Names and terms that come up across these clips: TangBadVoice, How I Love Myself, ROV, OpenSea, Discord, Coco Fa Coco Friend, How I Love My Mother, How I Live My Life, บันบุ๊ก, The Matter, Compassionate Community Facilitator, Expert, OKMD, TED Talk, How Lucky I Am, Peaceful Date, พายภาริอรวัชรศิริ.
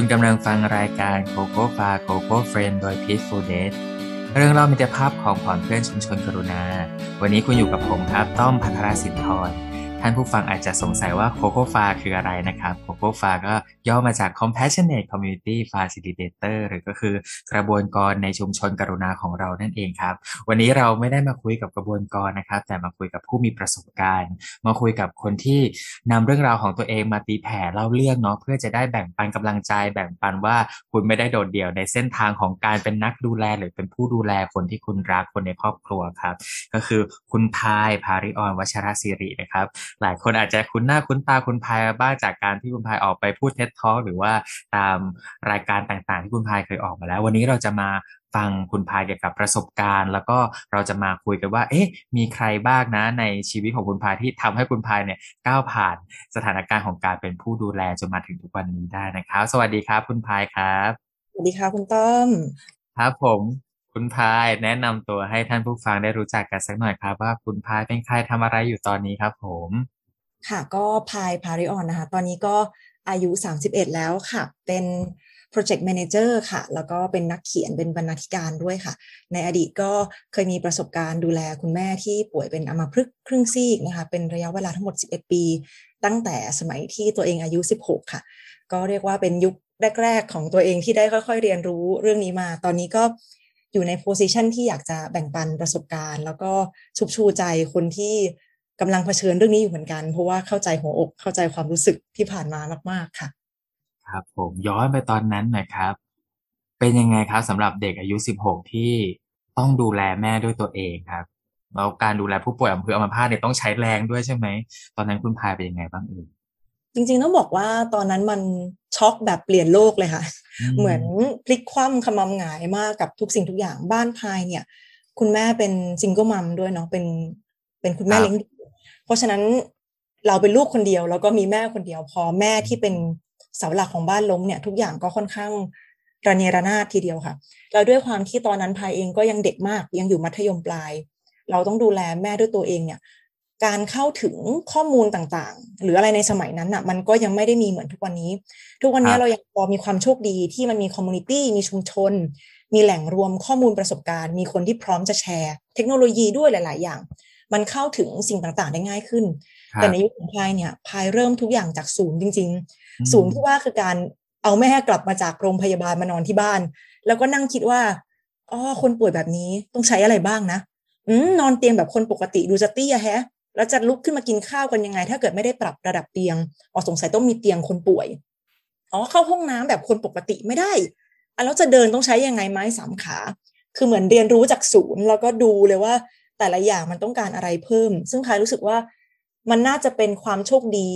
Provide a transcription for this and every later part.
คุณกำลังฟังรายการ Coco Fa Coco Friend โดย Peaceful Date เรื่องเล่ามิตรภาพของผอนเพื่อนชุมชนกรุณาวันนี้คุณอยู่กับผมครับต้อมภัทรสินธรท่านผู้ฟังอาจจะสงสัยว่า Coco Fa คืออะไรนะครับ Coco Fa ก็ย่อมาจาก Compassionate Community Facilitator หรือก็คือกระบวนกรในชุมชนกรุณาของเรานั่นเองครับวันนี้เราไม่ได้มาคุยกับกระบวนกรนะครับแต่มาคุยกับผู้มีประสบการณ์มาคุยกับคนที่นำเรื่องราวของตัวเองมาตีแผ่เล่าเรื่องเนาะเพื่อจะได้แบ่งปันกำลังใจแบ่งปันว่าคุณไม่ได้โดดเดี่ยวในเส้นทางของการเป็นนักดูแลหรือเป็นผู้ดูแลคนที่คุณรักคนในครอบครัวครับก็คือคุณพายภาริอรวัชรศิรินะครับหลายคนอาจจะคุ้นหน้าคุ้นตาคุณพายบ้างจากการที่คุณพายออกไปพูดTED Talkหรือว่าตามรายการต่างๆที่คุณพายเคยออกมาแล้ววันนี้เราจะมาฟังคุณพายเกี่ยวกับประสบการณ์แล้วก็เราจะมาคุยกันว่าเอ๊ะมีใครบ้างนะในชีวิตของคุณพายที่ทำให้คุณพายเนี่ยก้าวผ่านสถานการณ์ของการเป็นผู้ดูแลจนมาถึงทุกวันนี้ได้นะครับสวัสดีครับคุณพายครับสวัสดีค่ะคุณต้อมครับผมคุณพายแนะนำตัวให้ท่านผู้ฟังได้รู้จักกันสักหน่อยครับว่าคุณพายเป็นใครทำอะไรอยู่ตอนนี้ครับผมค่ะก็พายภาริอรนะคะตอนนี้ก็อายุ31แล้วค่ะเป็น Project Manager ค่ะแล้วก็เป็นนักเขียนเป็นบรรณาธิการด้วยค่ะในอดีตก็เคยมีประสบการณ์ดูแลคุณแม่ที่ป่วยเป็นอัมพฤกษ์ครึ่งซีกนะคะเป็นระยะเวลาทั้งหมด11ปีตั้งแต่สมัยที่ตัวเองอายุ16ค่ะก็เรียกว่าเป็นยุคแรกๆของตัวเองที่ได้ค่อยๆเรียนรู้เรื่องนี้มาตอนนี้ก็อยู่ในโพสิชันที่อยากจะแบ่งปันประสบการณ์แล้วก็ชุบชูใจคนที่กำลังเผชิญเรื่องนี้อยู่เหมือนกันเพราะว่าเข้าใจหัวอกเข้าใจความรู้สึกที่ผ่านมามากๆค่ะครับผมย้อนไปตอนนั้นหน่อยครับเป็นยังไงครับสำหรับเด็กอายุ16ที่ต้องดูแลแม่ด้วยตัวเองครับแล้วการดูแลผู้ป่วยอัมพาตเนี่ยต้องใช้แรงด้วยใช่ไหมตอนนั้นคุณพายเป็นยังไงบ้างเอ่ยจริงๆต้องบอกว่าตอนนั้นมันช็อกแบบเปลี่ยนโลกเลยค่ะ เหมือนพลิกคว่ำขมำหงายมากกับทุกสิ่งทุกอย่างบ้านพายเนี่ยคุณแม่เป็นซิงเกิลมัมด้วยเนาะเป็นคุณแม่เลี้ยงเดี่ยวเพราะฉะนั้นเราเป็นลูกคนเดียวแล้วก็มีแม่คนเดียวพอแม่ที่เป็นเสาหลักของบ้านล้มเนี่ยทุกอย่างก็ค่อนข้างระเนระนาดทีเดียวค่ะแล้วด้วยความที่ตอนนั้นพายเองก็ยังเด็กมากยังอยู่มัธยมปลายเราต้องดูแลแม่ด้วยตัวเองเนี่ยการเข้าถึงข้อมูลต่างๆหรืออะไรในสมัยนั้นน่ะมันก็ยังไม่ได้มีเหมือนทุกวันนี้ทุกวันนี้เรายังพอมีความโชคดีที่มันมีคอมมูนิตี้มีชุมชนมีแหล่งรวมข้อมูลประสบการณ์มีคนที่พร้อมจะแชร์เทคโนโลยีด้วยหลายๆอย่างมันเข้าถึงสิ่งต่างๆได้ง่ายขึ้นแต่ในยุคของพายเนี่ยพายเริ่มทุกอย่างจากศูนย์จริงๆศูนย์ที่ว่าคือการเอาแม่กลับมาจากโรงพยาบาลมานอนที่บ้านแล้วก็นั่งคิดว่าอ๋อคนป่วยแบบนี้ต้องใช้อะไรบ้างนะนอนเตียงแบบคนปกติดูจะเตี้ยแฮะแล้วจะลุกขึ้นมากินข้าวกันยังไงถ้าเกิดไม่ได้ปรับระดับเตียงอ๋อสงสัยต้องมีเตียงคนป่วยอ๋อเข้าห้องน้ำแบบคนปกติไม่ได้อ่ะแล้วจะเดินต้องใช้ยังไงไม้สามขาคือเหมือนเรียนรู้จากศูนย์แล้วก็ดูเลยว่าแต่ละอย่างมันต้องการอะไรเพิ่มซึ่งพายรู้สึกว่ามันน่าจะเป็นความโชคดี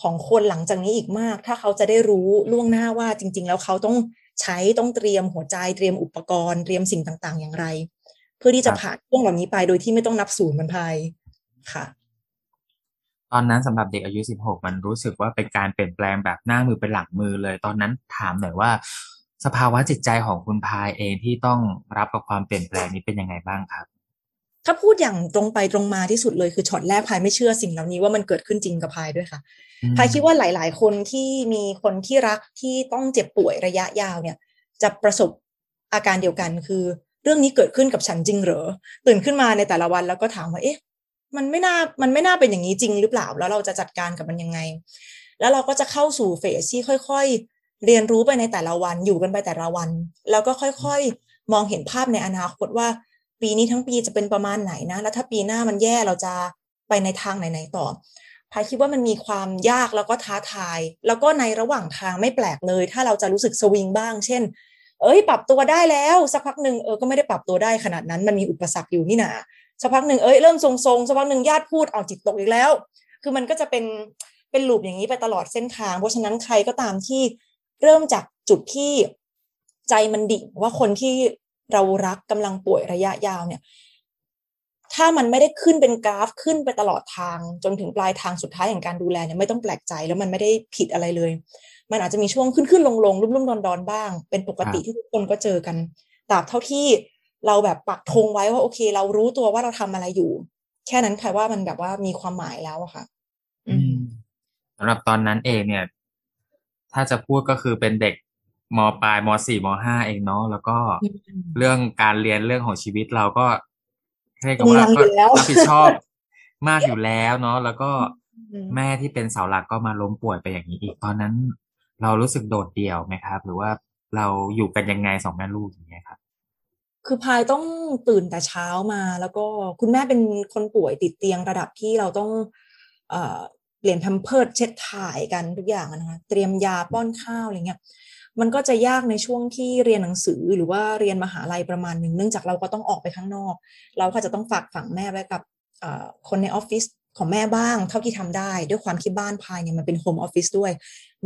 ของคนหลังจากนี้อีกมากถ้าเขาจะได้รู้ล่วงหน้าว่าจริงๆแล้วเขาต้องใช้ต้องเตรียมหัวใจเตรียมอุปกรณ์เตรียมสิ่งต่างๆอย่างไรเพื่อที่จะผ่านช่วงเหล่านี้ไปโดยที่ไม่ต้องนับศูนย์มันพายค่ะตอนนั้นสำหรับเด็กอายุ16มันรู้สึกว่าเป็นการเปลี่ยนแปลงแบบหน้ามือเป็นหลังมือเลยตอนนั้นถามหน่อยว่าสภาวะจิตใจของคุณพายเองที่ต้องรับกับความเปลี่ยนแปลงนี้เป็นยังไงบ้างครับถ้าพูดอย่างตรงไปตรงมาที่สุดเลยคือช็อตแรกพายไม่เชื่อสิ่งเหล่านี้ว่ามันเกิดขึ้นจริงกับพายด้วยค่ะพายคิดว่าหลายๆคนที่มีคนที่รักที่ต้องเจ็บป่วยระยะยาวเนี่ยจะประสบอาการเดียวกันคือเรื่องนี้เกิดขึ้นกับฉันจริงเหรอตื่นขึ้นมาในแต่ละวันแล้วก็ถามว่าเอ๊ะมันไม่น่าเป็นอย่างนี้จริงหรือเปล่าแล้วเราจะจัดการกับมันยังไงแล้วเราก็จะเข้าสู่เฟสที่ค่อยๆเรียนรู้ไปในแต่ละวันอยู่กันไปแต่ละวันแล้วก็ค่อยๆมองเห็นภาพในอนาคตว่าปีนี้ทั้งปีจะเป็นประมาณไหนนะแล้วถ้าปีหน้ามันแย่เราจะไปในทางไหนต่อพายคิดว่ามันมีความยากแล้วก็ท้าทายแล้วก็ในระหว่างทางไม่แปลกเลยถ้าเราจะรู้สึกสวิงบ้างเช่นปรับตัวได้แล้วสักพักนึงก็ไม่ได้ปรับตัวได้ขนาดนั้นมันมีอุปสรรคอยู่นี่นะสักพักหนึ่งเริ่มทรงๆสักพักหนึ่งญาติพูดเอาจิตตกอีกแล้วคือมันก็จะเป็นลูปอย่างนี้ไปตลอดเส้นทางเพราะฉะนั้นใครก็ตามที่เริ่มจากจุดที่ใจมันดิ่งว่าคนที่เรารักกำลังป่วยระยะยาวเนี่ยถ้ามันไม่ได้ขึ้นเป็นกราฟขึ้นไปตลอดทางจนถึงปลายทางสุดท้ายของการดูแลเนี่ยไม่ต้องแปลกใจแล้วมันไม่ได้ผิดอะไรเลยมันอาจจะมีช่วงขึ้นๆลงๆรุ่มๆดอนๆบ้างเป็นปกติที่ทุกคนก็เจอกันตราบเท่าที่เราแบบปักธงไว้ว่าโอเคเรารู้ตัวว่าเราทำอะไรอยู่แค่นั้นค่ะว่ามันแบบว่ามีความหมายแล้วอะค่ะสำหรับตอนนั้นเองเนี่ยถ้าจะพูดก็คือเป็นเด็ก ม.ปลายม.4 ม.5 เองเนาะแล้วก็เรื่องการเรียนเรื่องของชีวิตเราก็ให้กับว่าก็รับผิดชอบมากอยู่แล้วเนาะแล้วก็แม่ที่เป็นเสาหลักก็มาล้มป่วยไปอย่างนี้อีกตอนนั้นเรารู้สึกโดดเดี่ยวไหมครับหรือว่าเราอยู่กันยังไงสองแม่ลูกอย่างเงี้ยครับคือพายต้องตื่นแต่เช้ามาแล้วก็คุณแม่เป็นคนป่วยติดเตียงระดับที่เราต้องเปลี่ยนแพมเพิร์สเช็ดถ่ายกันทุกอย่างนะคะเตรียมยาป้อนข้าวอะไรเงี้ยมันก็จะยากในช่วงที่เรียนหนังสือหรือว่าเรียนมหาลัยประมาณนึงเนื่องจากเราก็ต้องออกไปข้างนอกเราก็จะต้องฝากฝังแม่ไว้กับคนในออฟฟิศของแม่บ้างเท่าที่ทำได้ด้วยความที่บ้านพายเนี่ยมันเป็นโฮมออฟฟิศด้วย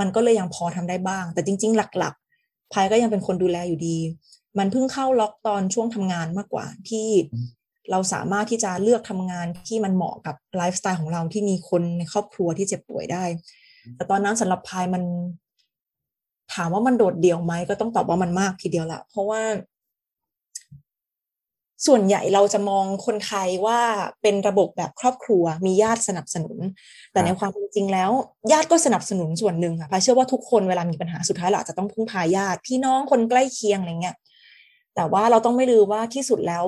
มันก็เลยยังพอทำได้บ้างแต่จริงๆหลักๆพายก็ยังเป็นคนดูแลอยู่ดีมันเพิ่งเข้าล็อกตอนช่วงทำงานมากกว่าที่เราสามารถที่จะเลือกทำงานที่มันเหมาะกับไลฟ์สไตล์ของเราที่มีคนในครอบครัวที่เจ็บป่วยได้แต่ตอนนั้นสำหรับพายมันถามว่ามันโดดเดี่ยวไหมก็ต้องตอบว่ามันมากทีเดียวละเพราะว่าส่วนใหญ่เราจะมองคนไทยว่าเป็นระบบแบบครอบครัวมีญาติสนับสนุนแต่ในความจริงแล้วญาติก็สนับสนุนส่วนหนึ่งค่ะพายเชื่อว่าทุกคนเวลามีปัญหาสุดท้ายเราจะต้องพึ่งพาญาติพี่น้องคนใกล้เคียงอะไรเงี้ยแต่ว่าเราต้องไม่ลืมว่าที่สุดแล้ว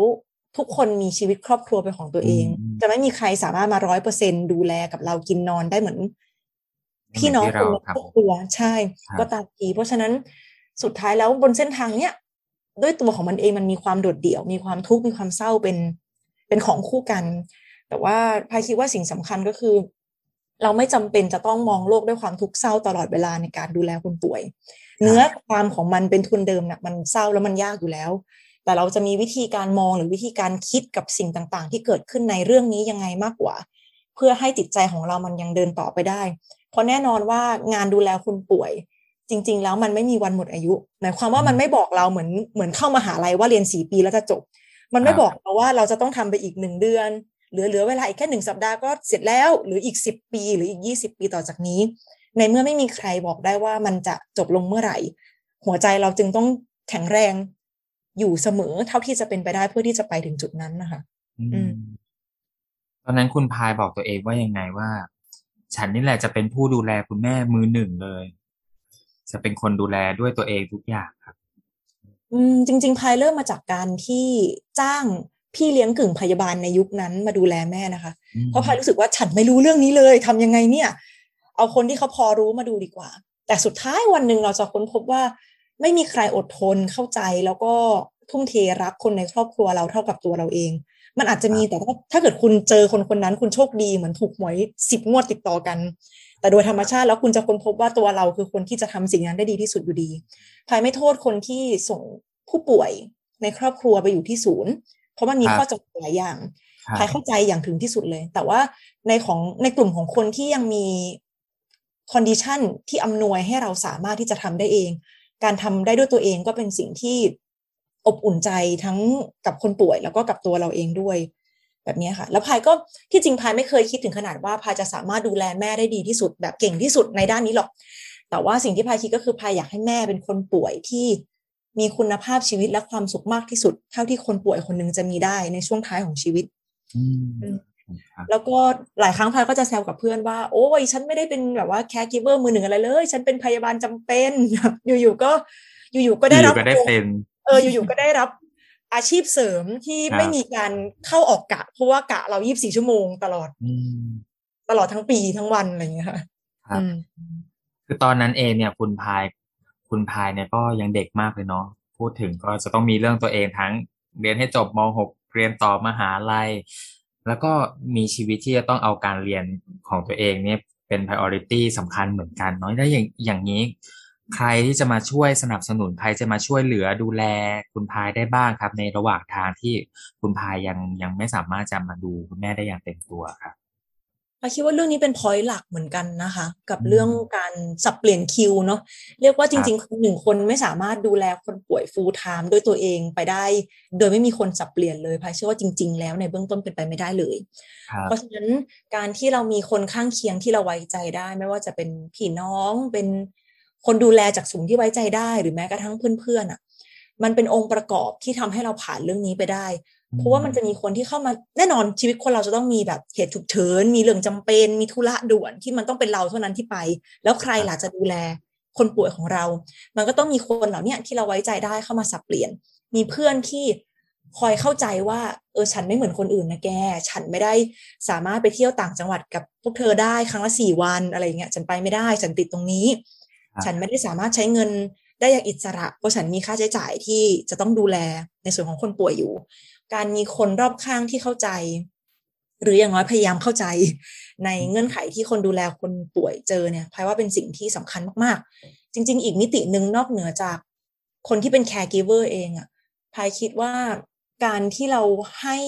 ทุกคนมีชีวิตครอบครัวเป็นของตัวเองจะไม่มีใครสามารถมา 100% ดูแลกับเรากินนอนได้เหมือนพี่น้องคนในครอบครัวใช่ก็ตามทีเพราะฉะนั้นสุดท้ายแล้วบนเส้นทางเนี้ยด้วยตัวของมันเองมันมีความโดดเดี่ยวมีความทุกข์มีความเศร้าเป็นของคู่กันแต่ว่าพายคิดว่าสิ่งสำคัญก็คือเราไม่จำเป็นจะต้องมองโลกด้วยความทุกข์เศร้าตลอดเวลาในการดูแลคนป่วยเนื้อความของมันเป็นทุนเดิมนะมันเศร้าแล้วมันยากอยู่แล้วแต่เราจะมีวิธีการมองหรือวิธีการคิดกับสิ่งต่างๆที่เกิดขึ้นในเรื่องนี้ยังไงมากกว่าเพื่อให้จิตใจของเรามันยังเดินต่อไปได้เพราะแน่นอนว่างานดูแลคนป่วยจริงๆแล้วมันไม่มีวันหมดอายุหมายความว่ามันไม่บอกเราเหมือนเข้ามหาลัยว่าเรียน4ปีแล้วจะจบมันไม่บอกเราว่าเราจะต้องทำไปอีก1เดือนเหลือเวลาอีกแค่1สัปดาห์ก็เสร็จแล้วหรืออีก10ปีหรืออีก20ปีต่อจากนี้ในเมื่อไม่มีใครบอกได้ว่ามันจะจบลงเมื่อไหร่หัวใจเราจึงต้องแข็งแรงอยู่เสมอเท่าที่จะเป็นไปได้เพื่อที่จะไปถึงจุดนั้นนะคะตอนนั้นคุณพายบอกตัวเองว่ายังไงว่าฉันนี่แหละจะเป็นผู้ดูแลคุณแม่มือหนึ่งเลยจะเป็นคนดูแลด้วยตัวเองทุกอย่างครับจริงๆพายเริ่มมาจากการที่จ้างพี่เลี้ยงกึ่งพยาบาลในยุคนั้นมาดูแลแม่นะคะเพราะพายรู้สึกว่าฉันไม่รู้เรื่องนี้เลยทำยังไงเนี่ยเอาคนที่เขาพอรู้มาดูดีกว่าแต่สุดท้ายวันนึงเราจะค้นพบว่าไม่มีใครอดทนเข้าใจแล้วก็ทุ่มเทรักคนในครอบครัวเราเท่ากับตัวเราเองมันอาจจะมีแต่ถ้าเกิดคุณเจอคนคนนั้นคุณโชคดีเหมือนถูกหวย10งวดติดต่อกันแต่โดยธรรมชาติแล้วคุณจะค้นพบว่าตัวเราคือคนที่จะทำสิ่งนั้นได้ดีที่สุดอยู่ดีพายไม่โทษคนที่ส่งผู้ป่วยในครอบครัวไปอยู่ที่ศูนย์เพราะมันมีข้อจำกัดหลายอย่างพายเข้าใจอย่างถึงที่สุดเลยแต่ว่าในกลุ่มของคนที่ยังมีคอนดิชันที่อำนวยให้เราสามารถที่จะทำได้เองการทำได้ด้วยตัวเองก็เป็นสิ่งที่อบอุ่นใจทั้งกับคนป่วยแล้วก็กับตัวเราเองด้วยแบบนี้ค่ะแล้วพายก็ที่จริงพายไม่เคยคิดถึงขนาดว่าพายจะสามารถดูแลแม่ได้ดีที่สุดแบบเก่งที่สุดในด้านนี้หรอกแต่ว่าสิ่งที่พายคิดก็คือพายอยากให้แม่เป็นคนป่วยที่มีคุณภาพชีวิตและความสุขมากที่สุดเท่าที่คนป่วยคนนึงจะมีได้ในช่วงท้ายของชีวิตแล้วก็หลายครั้งพายก็จะแซวกับเพื่อนว่าโอ้ยฉันไม่ได้เป็นแบบว่าแคร์กิฟเวอร์มือหนึ่งอะไรเลยฉันเป็นพยาบาลจำเป็นอยู่ๆก็ได้รับอยู่ๆก็ได้รับอาชีพเสริมที่ไม่มีการเข้าออกกะเพราะว่ากะเรา24ชั่วโมงตลอดทั้งปีทั้งวันอะไรอย่างเงี้ยค่ะคือตอนนั้นเองเนี่ยคุณพายเนี่ยก็ยังเด็กมากเลยเนาะพูดถึงก็จะต้องมีเรื่องตัวเองทั้งเรียนให้จบม.6 เรียนต่อมหาลัยแล้วก็มีชีวิตที่จะต้องเอาการเรียนของตัวเองเนี่ยเป็น priority สำคัญเหมือนกันเนาะได้อย่างนี้ใครที่จะมาช่วยสนับสนุนใครจะมาช่วยเหลือดูแลคุณพายได้บ้างครับในระหว่างทางที่คุณพายยังไม่สามารถจะมาดูคุณแม่ได้อย่างเต็มตัวครับคิดว่าเรื่องนี้เป็น point หลักเหมือนกันนะคะกับเรื่องการสับเปลี่ยนคิวเนาะเรียกว่าจริงๆหนึ่งคนไม่สามารถดูแลคนป่วย full time ด้วยตัวเองไปได้โดยไม่มีคนสับเปลี่ยนเลยพายเชื่อว่าจริงๆแล้วในเบื้องต้นเป็นไปไม่ได้เลยเพราะฉะนั้นการที่เรามีคนข้างเคียงที่เราไว้ใจได้ไม่ว่าจะเป็นพี่น้องเป็นคนดูแลจากสูงที่ไว้ใจได้หรือแม้กระทั่งเพื่อนๆอ่ะมันเป็นองค์ประกอบที่ทำให้เราผ่านเรื่องนี้ไปได้เพราะว่ามันจะมีคนที่เข้ามาแน่นอนชีวิตคนเราจะต้องมีแบบเหตุฉุกเฉินมีเรื่องจำเป็นมีธุระด่วนที่มันต้องเป็นเราเท่านั้นที่ไปแล้วใครล่ะจะดูแล คนป่วยของเรามันก็ต้องมีคนเหล่านี้ที่เราไว้ใจได้เข้ามาสับเปลี่ยนมีเพื่อนที่คอยเข้าใจว่าฉันไม่เหมือนคนอื่นนะแกฉันไม่ได้สามารถไปเที่ยวต่างจังหวัดกับพวกเธอได้ครั้งละ4วันอะไรอย่างเงี้ยฉันไปไม่ได้ฉันติดตรงนี้ฉันไม่ได้สามารถใช้เงินได้อย่างอิสระเพราะฉันมีค่าใช้จ่ายที่จะต้องดูแลในส่วนของคนป่วยอยู่การมีคนรอบข้างที่เข้าใจหรืออย่างน้อยพยายามเข้าใจในเงื่อนไขที่คนดูแลคนป่วยเจอเนี่ยพายว่าเป็นสิ่งที่สำคัญมากๆจริงๆอีกมิตินึงนอกเหนือจากคนที่เป็น caregiver เองอ่ะพายคิดว่าการที่เราให้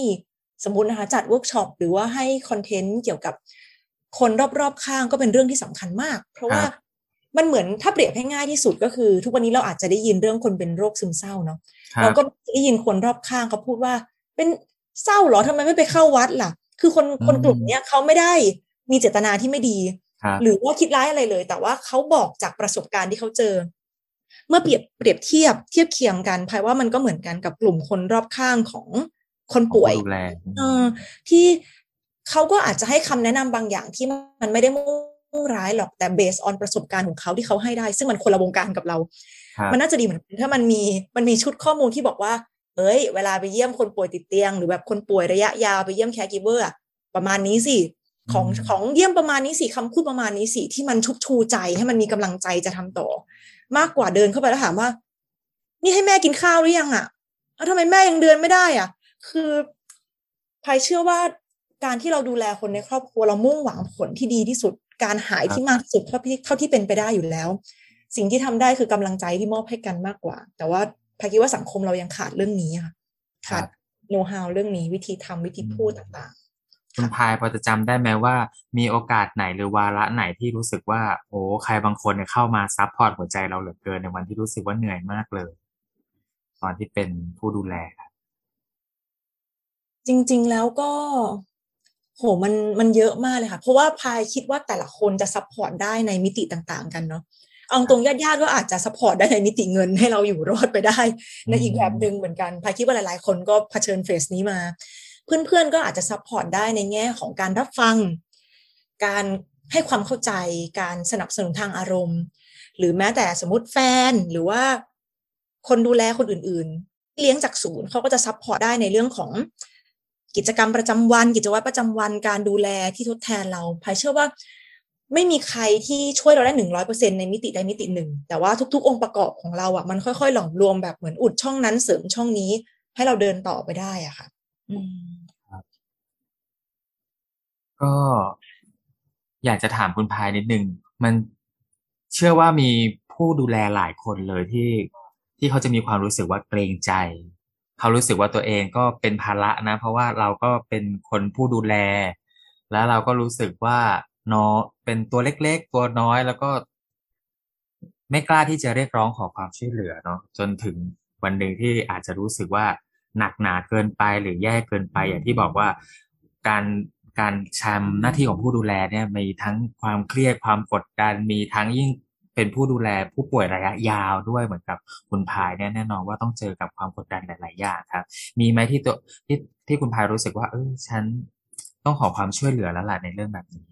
สมมุตินะคะจัดเวิร์กช็อปหรือว่าให้คอนเทนต์เกี่ยวกับคนรอบๆข้างก็เป็นเรื่องที่สำคัญมากเพราะว่ามันเหมือนถ้าเปรียบให้ง่ายที่สุดก็คือทุกวันนี้เราอาจจะได้ยินเรื่องคนเป็นโรคซึมเศร้าเนาะเราก็ได้ยินคนรอบข้างเขาพูดว่าเป็นเศร้าเหรอทำไมไม่ไปเข้าวัดล่ะคือคนกลุ่มนี้เขาไม่ได้มีเจตนาที่ไม่ดีหรือว่าคิดร้ายอะไรเลยแต่ว่าเขาบอกจากประสบการณ์ที่เขาเจอเมื่อเปรียบเทียบเคียงกันพายว่ามันก็เหมือนกันกับกลุ่มคนรอบข้างของคนป่วยที่เขาก็อาจจะให้คำแนะนำบางอย่างที่มันไม่ได้มุ่งร้ายหรอกแต่ based on ประสบการณ์ของเขาที่เขาให้ได้ซึ่งมันคนละวงการกับเรามันน่าจะดีเหมือนกันถ้ามันมีชุดข้อมูลที่บอกว่าเอ้ยเวลาไปเยี่ยมคนป่วยติดเตียงหรือแบบคนป่วยระยะยาวไปเยี่ยมแคร์กิเวอร์ประมาณนี้สิของเยี่ยมประมาณนี้สิคำพูดประมาณนี้สิที่มันชุบชูใจให้มันมีกำลังใจจะทำต่อมากกว่าเดินเข้าไปแล้วถามว่านี่ให้แม่กินข้าวหรือยังอ่ะแล้วทำไมแม่ยังเดินไม่ได้อ่ะคือพายเชื่อว่าการที่เราดูแลคนในครอบครัวเรามุ่งหวังผลที่ดีที่สุดการหายที่มากที่สุดเท่าที่เป็นไปได้อยู่แล้วสิ่งที่ทำได้คือกำลังใจที่มอบให้กันมากกว่าแต่ว่าพายคิดว่าสังคมเรายังขาดเรื่องนี้ค่ะขาดโน้ตฮาวเรื่องนี้วิธีทำวิธีพูดต่างๆคุณพายพอจะจำได้ไหมว่ามีโอกาสไหนหรือวาระไหนที่รู้สึกว่าโอ้ใครบางคนเข้ามาซัพพอร์ตหัวใจเราเหลือเกินในวันที่รู้สึกว่าเหนื่อยมากเลยตอนที่เป็นผู้ดูแลจริงๆแล้วก็โหมันเยอะมากเลยค่ะเพราะว่าพายคิดว่าแต่ละคนจะซัพพอร์ตได้ในมิติต่างๆกันเนาะเอาตรงญาติๆก็อาจจะซัพพอร์ตได้ในมิติเงินให้เราอยู่รอดไปได้ในอีกแบบนึงเหมือนกันพายคิดว่าหลายๆคนก็เผชิญเฟสนี้มาเพื่อนๆก็อาจจะซัพพอร์ตได้ในแง่ของการรับฟังการให้ความเข้าใจการสนับสนุนทางอารมณ์หรือแม้แต่สมมติแฟนหรือว่าคนดูแลคนอื่นๆเลี้ยงจากศูนย์เขาก็จะซัพพอร์ตได้ในเรื่องของกิจกรรมประจำวันกิจวัตรประจำวันการดูแลที่ทดแทนเราพายเชื่อว่าไม่มีใครที่ช่วยเราได้ 100% ในมิติใดมิติหนึ่งแต่ว่าทุกๆองค์ประกอบของเราอ่ะมันค่อยๆหลอมรวมแบบเหมือนอุดช่องนั้นเสริมช่องนี้ให้เราเดินต่อไปได้อ่ะค่ะก็อยากจะถามคุณพายนิดนึงมันเชื่อว่ามีผู้ดูแลหลายคนเลยที่เขาจะมีความรู้สึกว่าเกรงใจเขารู้สึกว่าตัวเองก็เป็นภาระนะเพราะว่าเราก็เป็นคนผู้ดูแลแล้วเราก็รู้สึกว่าน้อเป็นตัวเล็กๆตัวน้อยแล้วก็ไม่กล้าที่จะเรียกร้องขอความช่วยเหลือเนาะจนถึงวันหนึ่งที่อาจจะรู้สึกว่าหนักหนาเกินไปหรือแย่เกินไปอย่างที่บอกว่าการทำหน้าที่ของผู้ดูแลเนี่ยมีทั้งความเครียดความกดดันมีทั้งยิ่งเป็นผู้ดูแลผู้ป่วยระยะยาวด้วยเหมือนกับคุณพายเนี่ยแน่นอนว่าต้องเจอกับความกดดันหลายๆอย่างครับมีไหมที่คุณพายรู้สึกว่าฉันต้องขอความช่วยเหลือแล้วล่ะในเรื่องแบบนี้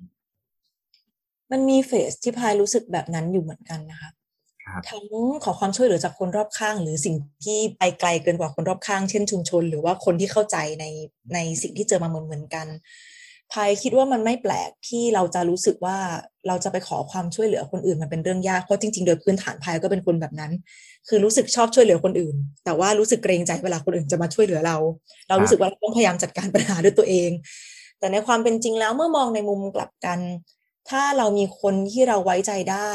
มันมีเฟสที่พายรู้สึกแบบนั้นอยู่เหมือนกันนะคะทั้งขอความช่วยเหลือจากคนรอบข้างหรือสิ่งที่ไปไกลเกินกว่าคนรอบข้างเช่นชุมชนหรือว่าคนที่เข้าใจในสิ่งที่เจอมาเหมือนกันพายคิดว่ามันไม่แปลกที่เราจะรู้สึกว่าเราจะไปขอความช่วยเหลือคนอื่นมันเป็นเรื่องยากเพราะจริงๆโดยพื้นฐานพายก็เป็นคนแบบนั้นคือรู้สึกชอบช่วยเหลือคนอื่นแต่ว่ารู้สึกเกรงใจเวลาคนอื่นจะมาช่วยเหลือเรารู้สึกว่าเราต้องพยายามจัดการปัญหาด้วยตัวเองแต่ในความเป็นจริงแล้วเมื่อมองในมุมกลับกันถ้าเรามีคนที่เราไว้ใจได้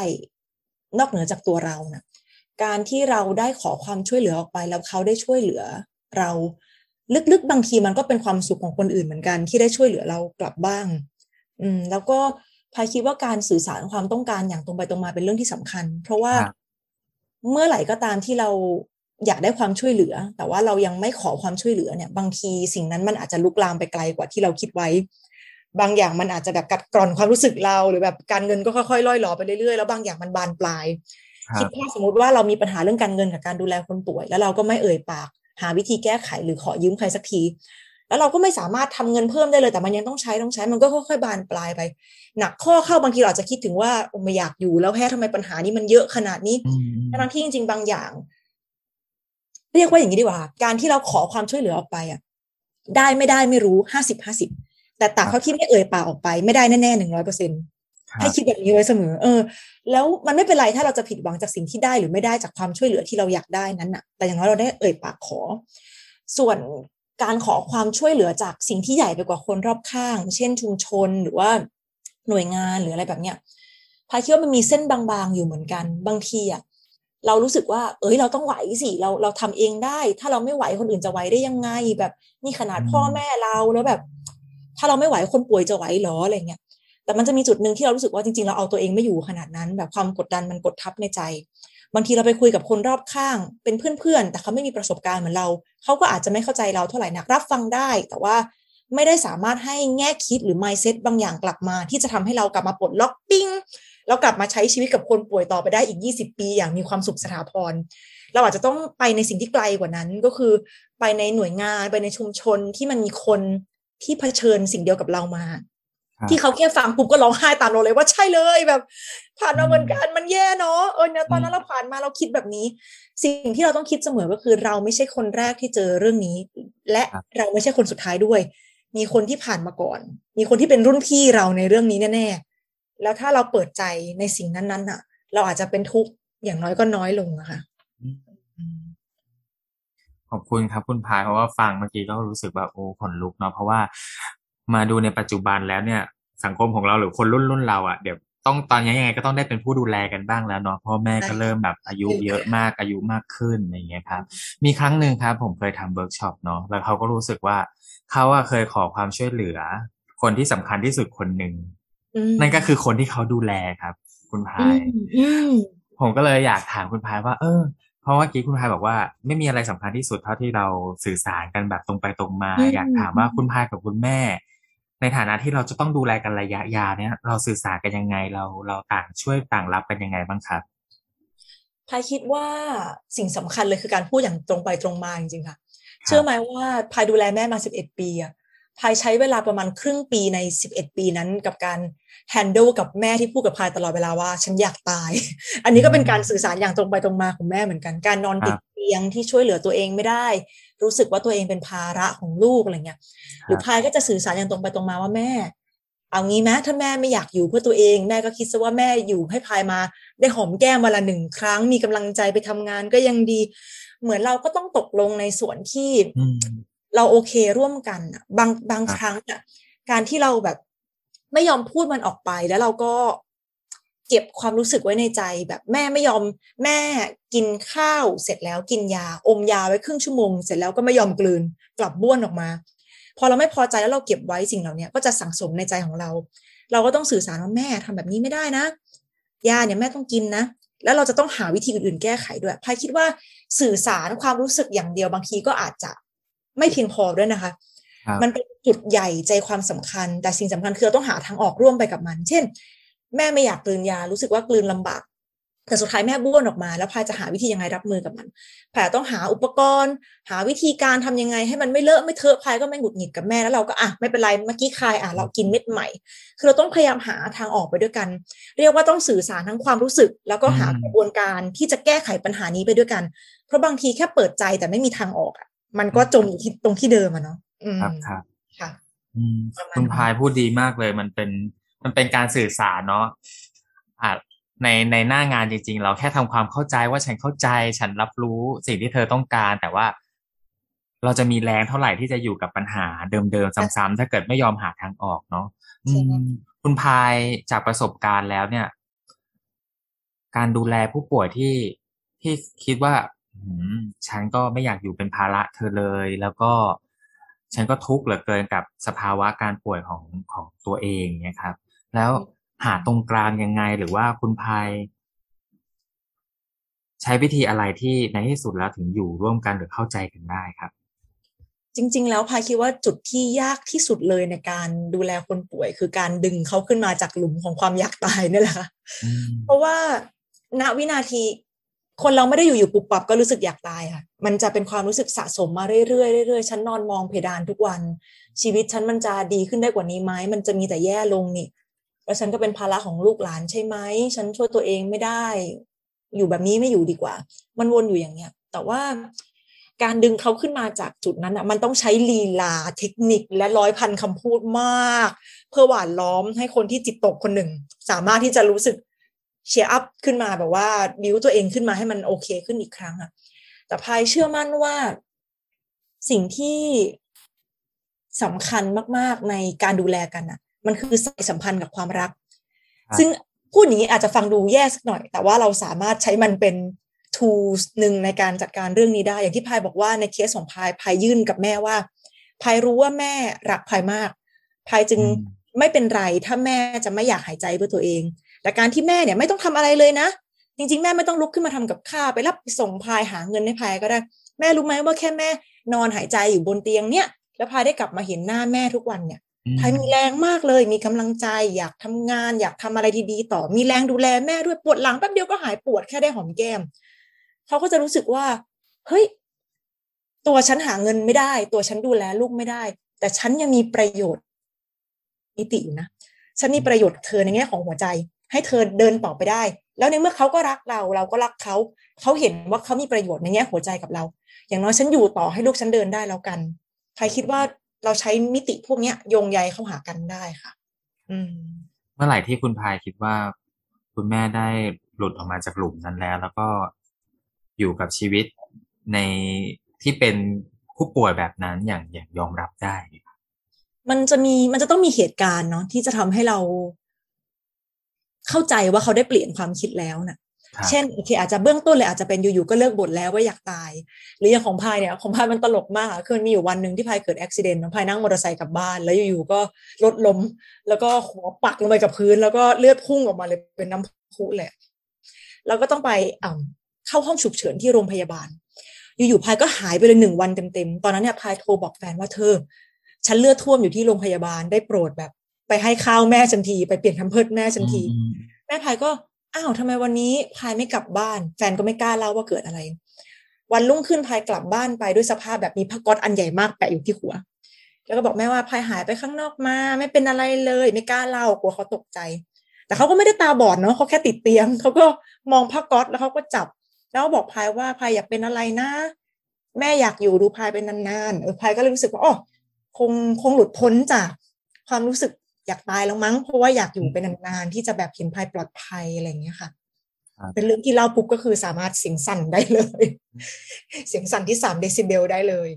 นอกเหนือจากตัวเรานะการที่เราได้ขอความช่วยเหลือออกไปแล้วเขาได้ช่วยเหลือเราลึกๆบางทีมันก็เป็นความสุขของคนอื่นเหมือนกันที่ได้ช่วยเหลือเรากลับบ้างแล้วก็พายคิดว่าการสื่อสารความต้องการอย่างตรงไปตรงมาเป็นเรื่องที่สำคัญเพราะว่าเมื่อไหร่ก็ตามที่เราอยากได้ความช่วยเหลือแต่ว่าเรายังไม่ขอความช่วยเหลือเนี่ยบางทีสิ่งนั้นมันอาจจะลุกลามไปไกลกว่าที่เราคิดไว้บางอย่างมันอาจจะแบบกัดกร่อนความรู้สึกเราหรือแบบการเงินก็ค่อยๆล่อยหลอไปเรื่อยๆแล้วบางอย่างมันบานปลายคิดว่าสมมติว่าเรามีปัญหาเรื่องการเงินกับการดูแลคนป่วยแล้วเราก็ไม่เอ่ยปากหาวิธีแก้ไขหรือขอยืมใครสักที แล้วเราก็ไม่สามารถทำเงินเพิ่มได้เลยแต่มันยังต้องใช้มันก็ค่อยๆบานปลายไปหนักข้อเข้าบางทีเราอาจจะคิดถึงว่าโอ้ไม่อยากอยู่แล้วแค่ทำไมปัญหานี้มันเยอะขนาดนี้ทั้งที่จริงๆบางอย่างเรียกว่าอย่างนี้ดีกว่าการที่เราขอความช่วยเหลือออกไปอ่ะได้ไม่ได้ไม่รู้50-50แต่ตากเขาคิดไม่เอ่ยปากออกไปไม่ได้แน่ๆ 100% ให้คิดแบบนี้ไว้เสมอแล้วมันไม่เป็นไรถ้าเราจะผิดหวังจากสิ่งที่ได้หรือไม่ได้จากความช่วยเหลือที่เราอยากได้นั้นน่ะแต่อย่างน้อยเราได้เอ่ยปากขอส่วนการขอความช่วยเหลือจากสิ่งที่ใหญ่ไปกว่าคนรอบข้างเช่นชุมชนหรือว่าหน่วยงานหรืออะไรแบบเนี้ยพายคิดว่ามันมีเส้นบางๆอยู่เหมือนกันบางทีอ่ะเรารู้สึกว่าเราต้องไหวสิเราทำเองได้ถ้าเราไม่ไหวคนอื่นจะไหวได้ยังไงแบบนี่ขนาดพ่อแม่เราแล้วแบบถ้าเราไม่ไหวคนป่วยจะไหวหรออะไรเงี้ยแต่มันจะมีจุดนึงที่เรารู้สึกว่าจริงๆเราเอาตัวเองไม่อยู่ขนาดนั้นแบบความกดดันมันกดทับในใจบางทีเราไปคุยกับคนรอบข้างเป็นเพื่อนๆแต่เขาไม่มีประสบการณ์เหมือนเราเขาก็อาจจะไม่เข้าใจเราเท่าไหร่นักรับฟังได้แต่ว่าไม่ได้สามารถให้แง่คิดหรือ mindset บางอย่างกลับมาที่จะทำให้เรากลับมาปลดล็อกปิ้งแล้วกลับมาใช้ชีวิตกับคนป่วยต่อไปได้อีก20ปีอย่างมีความสุขสถาพรเราอาจจะต้องไปในสิ่งที่ไกลกว่านั้นก็คือไปในหน่วยงานไปในชุมชนที่มันมีคนที่เผชิญสิ่งเดียวกับเรามาที่เขาแค่ฟังปุ๊บก็ร้องไห้ตามเราเลยว่าใช่เลยแบบผ่านมาเหมือนกันมันแย่เนาะนะตอนนั้นเราผ่านมาเราคิดแบบนี้สิ่งที่เราต้องคิดเสมอก็คือเราไม่ใช่คนแรกที่เจอเรื่องนี้และเราไม่ใช่คนสุดท้ายด้วยมีคนที่ผ่านมาก่อนมีคนที่เป็นรุ่นพี่เราในเรื่องนี้แน่ๆแล้วถ้าเราเปิดใจในสิ่งนั้นๆน่ะเราอาจจะเป็นทุกข์อย่างน้อยก็น้อยลงนะคะขอบคุณครับคุณพายเพราะว่าฟังเมื่อกี้ก็รู้สึกแบบขนลุกเนาะเพราะว่ามาดูในปัจจุบันแล้วเนี่ยสังคมของเราหรือคนรุ่นเราอ่ะเดี๋ยวต้องตอนนี้ยังไงก็ต้องได้เป็นผู้ดูแลกันบ้างแล้วเนาะพ่อแม่ก็เริ่มแบบอายุเยอะมากอายุมากขึ้นอะไรอย่างเงี้ยครับมีครั้งนึงครับผมเคยทำเวิร์กช็อปเนาะแล้วเขาก็รู้สึกว่าเขาอ่ะเคยขอความช่วยเหลือคนที่สำคัญที่สุดคนนึงนั่นก็คือคนที่เขาดูแลครับคุณพายผมก็เลยอยากถามคุณพายว่าเพราะว่ากี้คุณพายบอกว่าไม่มีอะไรสำคัญที่สุดเท่าที่เราสื่อสารกันแบบตรงไปตรงมาอยากถามว่าคุณพายกับคุณแม่ในฐานะที่เราจะต้องดูแลกันระยะยาวเนี่ยเราสื่อสารกันยังไงเราต่างช่วยต่างรับกันยังไงบ้างครับพายคิดว่าสิ่งสำคัญเลยคือการพูดอย่างตรงไปตรงมาจริงๆค่ะเชื่อไหมว่าพายดูแลแม่มา11ปีอ่ะพายใช้เวลาประมาณครึ่งปีใน11ปีนั้นกับการแฮนเดิลกับแม่ที่พูดกับพายตลอดเวลาว่าฉันอยากตาย อันนี้ก็เป็นการสื่อสารอย่างตรงไปตรงมาของแม่เหมือนกันการนอนติดเตียงที่ช่วยเหลือตัวเองไม่ได้รู้สึกว่าตัวเองเป็นภาระของลูกอะไรเงี้ยหรือพายก็จะสื่อสารอย่างตรงไปตรงมาว่าแม่เอางี้นะถ้าแม่ไม่อยากอยู่เพื่อตัวเองแม่ก็คิดซะว่าแม่อยู่ให้พายมาได้หอมแก้มวันละ1ครั้งมีกำลังใจไปทำงานก็ยังดีเหมือนเราก็ต้องตกลงในส่วนที่เราโอเคร่วมกันอ่ะบางครั้งอ่ะการที่เราแบบไม่ยอมพูดมันออกไปแล้วเราก็เก็บความรู้สึกไว้ในใจแบบแม่ไม่ยอมแม่กินข้าวเสร็จแล้วกินยาอมยาไว้ครึ่งชั่วโมงเสร็จแล้วก็ไม่ยอมกลืนกลับบ้วนออกมาพอเราไม่พอใจแล้วเราเก็บไว้สิ่งเหล่านี้ก็จะสั่งสมในใจของเราก็ต้องสื่อสารว่าแม่ทำแบบนี้ไม่ได้นะยาเนี่ยแม่ต้องกินนะแล้วเราจะต้องหาวิธีอื่นๆแก้ไขด้วยพายคิดว่าสื่อสารความรู้สึกอย่างเดียวบางทีก็อาจจะไม่เพียงพอด้วยนะคะมันเป็นจุดใหญ่ใจความสำคัญแต่สิ่งสำคัญคือเราต้องหาทางออกร่วมไปกับมันเช่นแม่ไม่อยากกลืนยารู้สึกว่ากลืนลำบากแต่สุดท้ายแม่บ้วนออกมาแล้วพายจะหาวิธียังไงรับมือกับมันพายต้องหาอุปกรณ์หาวิธีการทำยังไงให้มันไม่เลอะไม่เทอะพายก็ไม่หงุดหงิดกับแม่แล้วเราก็ไม่เป็นไรเมื่อกี้คายเรากินเม็ดใหม่คือเราต้องพยายามหาทางออกไปด้วยกันเรียกว่าต้องสื่อสารทั้งความรู้สึกแล้วก็หากระบวนการที่จะแก้ไขปัญหานี้ไปด้วยกันเพราะบางทีแค่เปิดใจแต่ไม่มีทางออกมันก็จมอยู่ที่ตรงที่เดิมอะเนาะครับครับค่ะคุณพายพูดดีมากเลยมันเป็นการสื่อสารเนาะในหน้างานจริงๆเราแค่ทำความเข้าใจว่าฉันเข้าใจฉันรับรู้สิ่งที่เธอต้องการแต่ว่าเราจะมีแรงเท่าไหร่ที่จะอยู่กับปัญหาเดิมๆซ้ำๆถ้าเกิดไม่ยอมหาทางออกเนาะคุณพายจากประสบการณ์แล้วเนี่ยการดูแลผู้ป่วยที่คิดว่าฉันก็ไม่อยากอยู่เป็นภาระเธอเลยแล้วก็ฉันก็ทุกข์เหลือเกินกับสภาวะการป่วยของตัวเองเนี่ยครับแล้วหาตรงกลางยังไงหรือว่าคุณพายใช้วิธีอะไรที่ในที่สุดแล้วถึงอยู่ร่วมกันหรือเข้าใจกันได้ครับจริงๆแล้วพายคิดว่าจุดที่ยากที่สุดเลยในการดูแลคนป่วยคือการดึงเขาขึ้นมาจากหลุมของความอยากตายนี่แหละเพราะว่าณวินาที คนเราไม่ได้อยู่ปุบปับก็รู้สึกอยากตายค่ะมันจะเป็นความรู้สึกสะสมมาเรื่อยๆเรื่อยๆฉันนอนมองเพดานทุกวันชีวิตฉันมันจะดีขึ้นได้กว่านี้ไหมมันจะมีแต่แย่ลงนี่แล้วฉันก็เป็นภาระของลูกหลานใช่ไหมฉันช่วยตัวเองไม่ได้อยู่แบบนี้ไม่อยู่ดีกว่ามันวนอยู่อย่างเงี้ยแต่ว่าการดึงเขาขึ้นมาจากจุดนั้นอ่ะมันต้องใช้ลีลาเทคนิคและร้อยพันคำพูดมากเพื่อหว่านล้อมให้คนที่จิตตกคนหนึ่งสามารถที่จะรู้สึกเชียร์อัพขึ้นมาแบบว่าบิ้วตัวเองขึ้นมาให้มันโอเคขึ้นอีกครั้งอ่ะแต่พายเชื่อมั่นว่าสิ่งที่สำคัญมากๆในการดูแลกันอ่ะมันคือสายสัมพันธ์กับความรักซึ่งพูดอย่างนี้อาจจะฟังดูแย่สักหน่อยแต่ว่าเราสามารถใช้มันเป็น tools หนึ่งในการจัดการเรื่องนี้ได้อย่างที่พายบอกว่าในเคสของพายยื่นกับแม่ว่าพายรู้ว่าแม่รักพายมากพายจึงไม่เป็นไรถ้าแม่จะไม่อยากหายใจเพื่อตัวเองแต่การที่แม่เนี่ยไม่ต้องทำอะไรเลยนะจริงๆแม่ไม่ต้องลุกขึ้นมาทำกับข้าวไปรับไปส่งพายหาเงินให้พายก็ได้แม่รู้ไหมว่าแค่แม่นอนหายใจอยู่บนเตียงเนี่ยแล้วพายได้กลับมาเห็นหน้าแม่ทุกวันเนี่ยพายมีแรงมากเลยมีกำลังใจอยากทำงานอยากทำอะไรดีๆต่อมีแรงดูแลแม่ด้วยปวดหลังแป๊บเดียวก็หายปวดแค่ได้หอมแก้มเขาก็จะรู้สึกว่าเฮ้ยตัวฉันหาเงินไม่ได้ตัวฉันดูแลลูกไม่ได้แต่ฉันยังมีประโยชน์นิติอยู่นะฉันมีประโยชน์เธอในแง่ของหัวใจให้เธอเดินต่อไปได้แล้วในเมื่อเขาก็รักเราเราก็รักเขาเขาเห็นว่าเขามีประโยชน์ในแง่หัวใจกับเราอย่างน้อยฉันอยู่ต่อให้ลูกฉันเดินได้แล้วกันใครคิดว่าเราใช้มิติพวกนี้โยงใยเข้าหากันได้ค่ะเมื่อไหร่ที่คุณพายคิดว่าคุณแม่ได้หลุดออกมาจากหลุมนั้นแล้วก็อยู่กับชีวิตในที่เป็นผู้ป่วยแบบนั้นอย่างยอมรับได้มันจะต้องมีเหตุการณ์เนาะที่จะทำให้เราเข้าใจว่าเขาได้เปลี่ยนความคิดแล้วน่ะเช่นโอเคอาจจะเบื้องต้นเลยอาจจะเป็นอยู่ๆก็เลิกบ่นแล้วว่าอยากตายหรืออย่างของพายเนี่ยของพายมันตลกมากคือมีอยู่วันนึงที่พายเกิดอุบัติเหตุพายนั่งมอเตอร์ไซค์กลับบ้านแล้วอยู่ๆก็รถล้มแล้วก็หัวปักลงไปกับพื้นแล้วก็เลือดพุ่งออกมาเลยเป็นน้ำพุแหละแล้วก็ต้องไปเข้าห้องฉุกเฉินที่โรงพยาบาลอยู่ๆพายก็หายไปเลย1วันเต็มๆตอนนั้นเนี่ยพายโทรบอกแฟนว่าเธอฉันเลือดท่วมอยู่ที่โรงพยาบาลได้โปรดแบบไปให้ข้าวแม่ฉันทีไปเปลี่ยนแพมเพิร์สแม่ฉันทีแม่พายก็อ้าวทำไมวันนี้พายไม่กลับบ้านแฟนก็ไม่กล้าเล่าว่าเกิดอะไรวันรุ่งขึ้นพายกลับบ้านไปด้วยสภาพแบบมีผ้าก๊อตอันใหญ่มากแปะอยู่ที่หัวแล้วก็บอกแม่ว่าพายหายไปข้างนอกมาไม่เป็นอะไรเลยไม่กล้าเล่ากลัวเขาตกใจแต่เขาก็ไม่ได้ตาบอดเนาะเขาแค่ติดเตียงเขาก็มองผ้าก๊อตแล้วเขาก็จับแล้วบอกพายว่าพายอยากเป็นอะไรนะแม่อยากอยู่ดูพายเป็นนานๆพายก็เลยรู้สึกว่าอ๋อคงหลุดพ้นจากความรู้สึกอยากตายแล้วมั้งเพราะว่าอยากอยู่เป็นนานๆที่จะแบบเห็นพายปลอดภัยอะไรอย่างเงี้ยค่ะเป็นเรื่องที่เล่าปุ๊บก็คือสามารถเสียงสั่นได้เลยเสียงสั่นที่3เดซิเบลได้เลย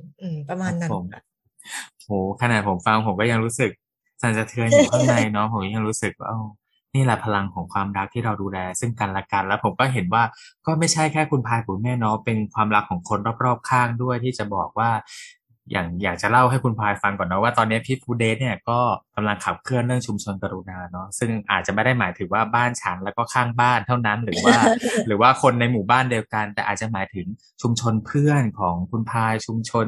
ประมาณนั้นโหขนาดผมฟังผมก็ยังรู้สึกสั่นสะเทือนอยู่ข้างในเนาะผมยังรู้สึกว่านี่แหละพลังของความรักที่เราดูแลซึ่งกันและกันแล้วผมก็เห็นว่าก็ไม่ใช่แค่คุณพายคุณแม่เนาะเป็นความรักของคนรอบๆข้างด้วยที่จะบอกว่าอยากจะเล่าให้คุณพายฟังก่อนเนาะว่าตอนนี้พี่ฟูเดสเนี่ยก็กำลังขับเคลื่อนเรื่องชุมชนกรุณาเนาะซึ่งอาจจะไม่ได้หมายถึงว่าบ้านฉันแล้วก็ข้างบ้านเท่านั้นหรือว่าคนในหมู่บ้านเดียวกันแต่อาจจะหมายถึงชุมชนเพื่อนของคุณพายชุมชน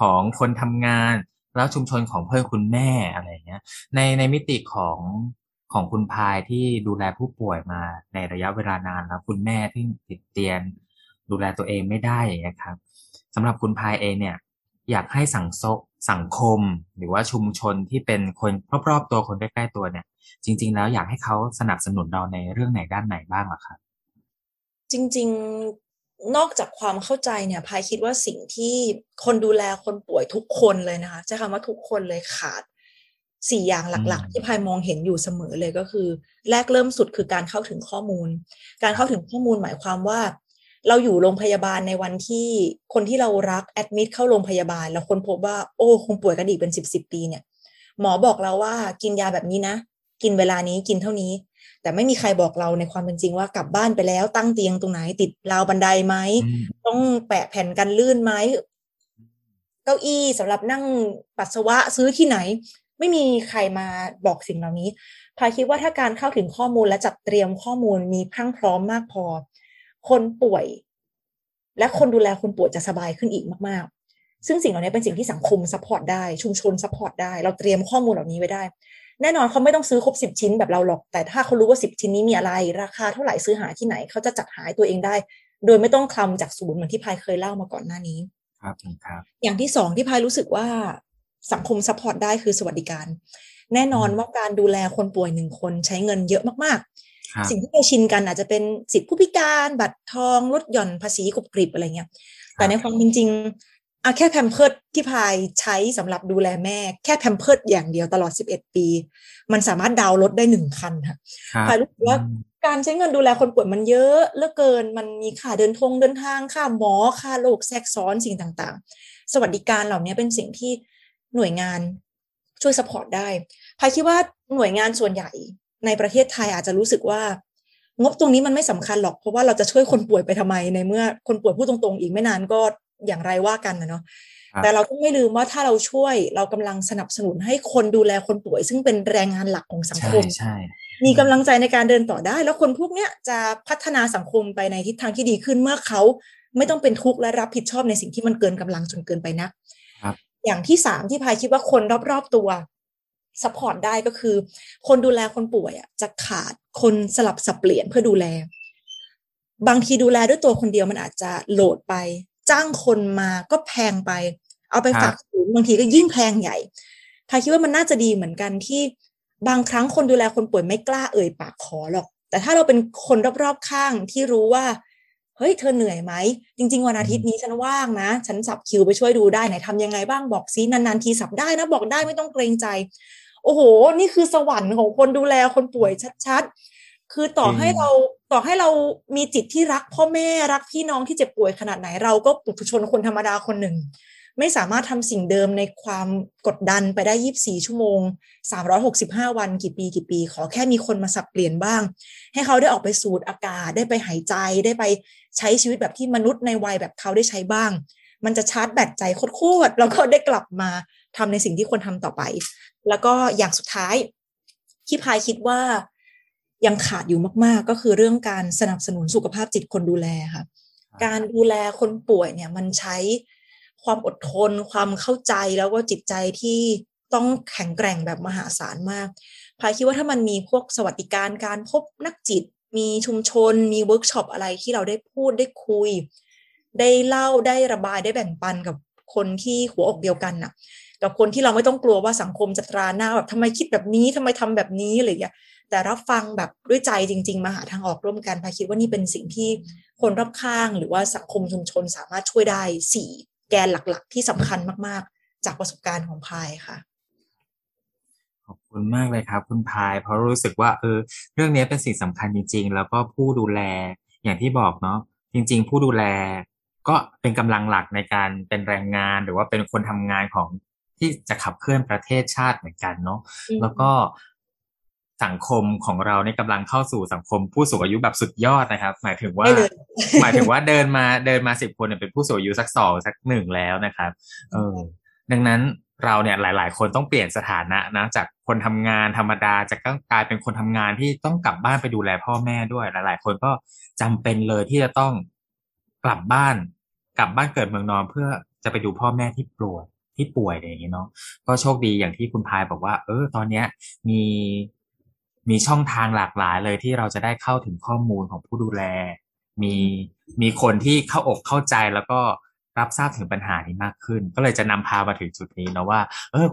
ของคนทำงานแล้วชุมชนของเพื่อนคุณแม่อะไรเงี้ยในมิติของคุณพายที่ดูแลผู้ป่วยมาในระยะเวลานานแล้วคุณแม่ที่ติดเตียงดูแลตัวเองไม่ได้อย่างเงี้ยครับสำหรับคุณพายเองเนี่ยอยากให้สังคมหรือว่าชุมชนที่เป็นคนรอบๆตัวคนใกล้ๆตัวเนี่ยจริงๆแล้วอยากให้เขาสนับสนุนเราในเรื่องไหนด้านไหนบ้างล่ะครับจริงๆนอกจากความเข้าใจเนี่ยพายคิดว่าสิ่งที่คนดูแลคนป่วยทุกคนเลยนะคะใช้คำว่าทุกคนเลยขาด4อย่างหลักๆที่พายมองเห็นอยู่เสมอเลยก็คือแรกเริ่มสุดคือการเข้าถึงข้อมูลการเข้าถึงข้อมูลหมายความว่าเราอยู่โรงพยาบาลในวันที่คนที่เรารักแอดมิดเข้าโรงพยาบาลแล้วคนพบว่าโอ้คงป่วยกันอีกเป็น10ปีเนี่ยหมอบอกเราว่ากินยาแบบนี้นะกินเวลานี้กินเท่านี้แต่ไม่มีใครบอกเราในความเป็นจริงว่ากลับบ้านไปแล้วตั้งเตียงตรงไหนติดราวบันไดไหมต้องแปะแผ่นกันลื่นไหมเก้าอี้สำหรับนั่งปัสสาวะซื้อที่ไหนไม่มีใครมาบอกสิ่งเหล่านี้พายคิดว่าถ้าการเข้าถึงข้อมูลและจัดเตรียมข้อมูลมีพรั่งพร้อมมากพอคนป่วยและคนดูแลคนป่วยจะสบายขึ้นอีกมากๆซึ่งสิ่งเหล่านี้เป็นสิ่งที่สังคมซัพพอร์ตได้ชุมชนซัพพอร์ตได้เราเตรียมข้อมูลเหล่านี้ไว้ได้แน่นอนเขาไม่ต้องซื้อครบ10ชิ้นแบบเราหรอกแต่ถ้าเขารู้ว่า10ชิ้นนี้มีอะไรราคาเท่าไหร่ซื้อหาที่ไหนเขาจะจัดหาตัวเองได้ โดยไม่ต้องคลำจากศูนย์เหมือนที่พายเคยเล่ามาก่อนหน้านี้ครับครับอย่างที่สองที่พายรู้สึกว่าสังคมซัพพอร์ตได้คือสวัสดิการแน่นอนว่าการดูแลคนป่วยหนึ่งคนใช้เงินเยอะมากๆสิ่งที่เราชินกันอาจจะเป็นสิทธิผู้พิการบัตรทองลดหย่อนภาษีกรุบกริบอะไรเงี้ยแต่ในความเป็นจริงแค่แพมเพิร์สที่พายใช้สำหรับดูแลแม่แค่แพมเพิร์สอย่างเดียวตลอด11ปีมันสามารถดาวน์รถได้1คันค่ะพายรู้สึกว่าการใช้เงินดูแลคนป่วยมันเยอะเหลือเกินมันมีค่าเดินทางค่าหมอค่าโรคแทรกซ้อนสิ่งต่างๆสวัสดิการเหล่านี้เป็นสิ่งที่หน่วยงานช่วยซัพพอร์ตได้พายคิดว่าหน่วยงานส่วนใหญ่ในประเทศไทยอาจจะรู้สึกว่างบตรงนี้มันไม่สำคัญหรอกเพราะว่าเราจะช่วยคนป่วยไปทำไมในเมื่อคนป่วยพูดตรงๆอีกไม่นานก็อย่างไรว่ากันนะเนาะแต่เราต้องไม่ลืมว่าถ้าเราช่วยเรากำลังสนับสนุนให้คนดูแลคนป่วยซึ่งเป็นแรงงานหลักของสังคมมีกำลังใจในการเดินต่อได้แล้วคนพวกเนี้ยจะพัฒนาสังคมไปในทิศทางที่ดีขึ้นเมื่อเขาไม่ต้องเป็นทุกข์และรับผิดชอบในสิ่งที่มันเกินกำลังจนเกินไปนะอย่างที่สามที่พายคิดว่าคนรอบๆตัวซัพพอร์ตได้ก็คือคนดูแลคนป่วยจะขาดคนสลับสับเปลี่ยนเพื่อดูแลบางทีดูแลด้วยตัวคนเดียวมันอาจจะโหลดไปจ้างคนมาก็แพงไปเอาไปฝากศูนย์บางทีก็ยิ่งแพงใหญ่พายคิดว่ามันน่าจะดีเหมือนกันที่บางครั้งคนดูแลคนป่วยไม่กล้าเอ่ยปากขอหรอกแต่ถ้าเราเป็นคนรอบๆข้างที่รู้ว่าเฮ้ยเธอเหนื่อยไหมจริงๆวันอาทิตย์นี้ฉันว่างนะฉันสับคิวไปช่วยดูได้ไหนทำยังไงบ้างบอกซินานๆทีสับได้นะบอกได้ไม่ต้องเกรงใจโอ้โหนี่คือสวรรค์ของคนดูแลคนป่วยชัดๆคือต่อให้เรามีจิตที่รักพ่อแม่รักพี่น้องที่เจ็บป่วยขนาดไหนเราก็ปุถุชนคนธรรมดาคนหนึ่งไม่สามารถทำสิ่งเดิมในความกดดันไปได้24ชั่วโมง365วันกี่ปีขอแค่มีคนมาสับเปลี่ยนบ้างให้เขาได้ออกไปสูดอากาศได้ไปหายใจได้ไปใช้ชีวิตแบบที่มนุษย์ในวัยแบบเขาได้ใช้บ้างมันจะชาร์จแบตใจโคตรๆแล้วก็ได้กลับมาทำในสิ่งที่ควรทำต่อไปแล้วก็อย่างสุดท้ายที่พายคิดว่ายังขาดอยู่มากๆก็คือเรื่องการสนับสนุนสุขภาพจิตคนดูแลค่ะการดูแลคนป่วยเนี่ยมันใช้ความอดทนความเข้าใจแล้วก็จิตใจที่ต้องแข็งแกร่งแบบมหาศาลมากพายคิดว่าถ้ามันมีพวกสวัสดิการการพบนักจิตมีชุมชนมีเวิร์กช็อปอะไรที่เราได้พูดได้คุยได้เล่าได้ระบายได้แบ่งปันกับคนที่หัวอกเดียวกันน่ะกับคนที่เราไม่ต้องกลัวว่าสังคมจะตราหน้าแบบทำไมคิดแบบนี้ทำไมทำแบบนี้อะไรอย่างเงี้ยแต่รับฟังแบบด้วยใจจริงๆมาหาทางออกร่วมกันพายคิดว่านี่เป็นสิ่งที่คนรอบข้างหรือว่าสังคมชุมชนสามารถช่วยได้4แกนหลักๆที่สำคัญมากๆจากประสบการณ์ของพายค่ะขอบคุณมากเลยครับคุณพายเพราะรู้สึกว่าเรื่องนี้เป็นสิ่งสำคัญจริงๆแล้วก็ผู้ดูแลอย่างที่บอกเนาะจริงๆผู้ดูแลก็เป็นกำลังหลักในการเป็นแรงงานหรือว่าเป็นคนทำงานของที่จะขับเคลื่อนประเทศชาติเหมือนกันเนาะแล้วก็สังคมของเราเนี่ยกำลังเข้าสู่สังคมผู้สูงอายุแบบสุดยอดนะครับหมายถึงว่าเดินมา10คนเนี่ยเป็นผู้สูงอายุสัก2สัก1แล้วนะครับดังนั้นเราเนี่ยหลายๆคนต้องเปลี่ยนสถานะนะจากคนทำงานธรรมดาจะต้องกลายเป็นคนทำงานที่ต้องกลับบ้านไปดูแลพ่อแม่ด้วยหลายๆคนก็จำเป็นเลยที่จะต้องกลับบ้านเกิดเมืองนอนเพื่อจะไปดูพ่อแม่ที่ป่วยอะไรอย่างเงี้ยเนาะก็โชคดีอย่างที่คุณพายบอกว่าตอนเนี้ยมีช่องทางหลากหลายเลยที่เราจะได้เข้าถึงข้อมูลของผู้ดูแลมีคนที่เข้าอกเข้าใจแล้วก็รับทราบถึงปัญหานี้มากขึ้นก็เลยจะนำพามาถึงจุดนี้เนาะว่า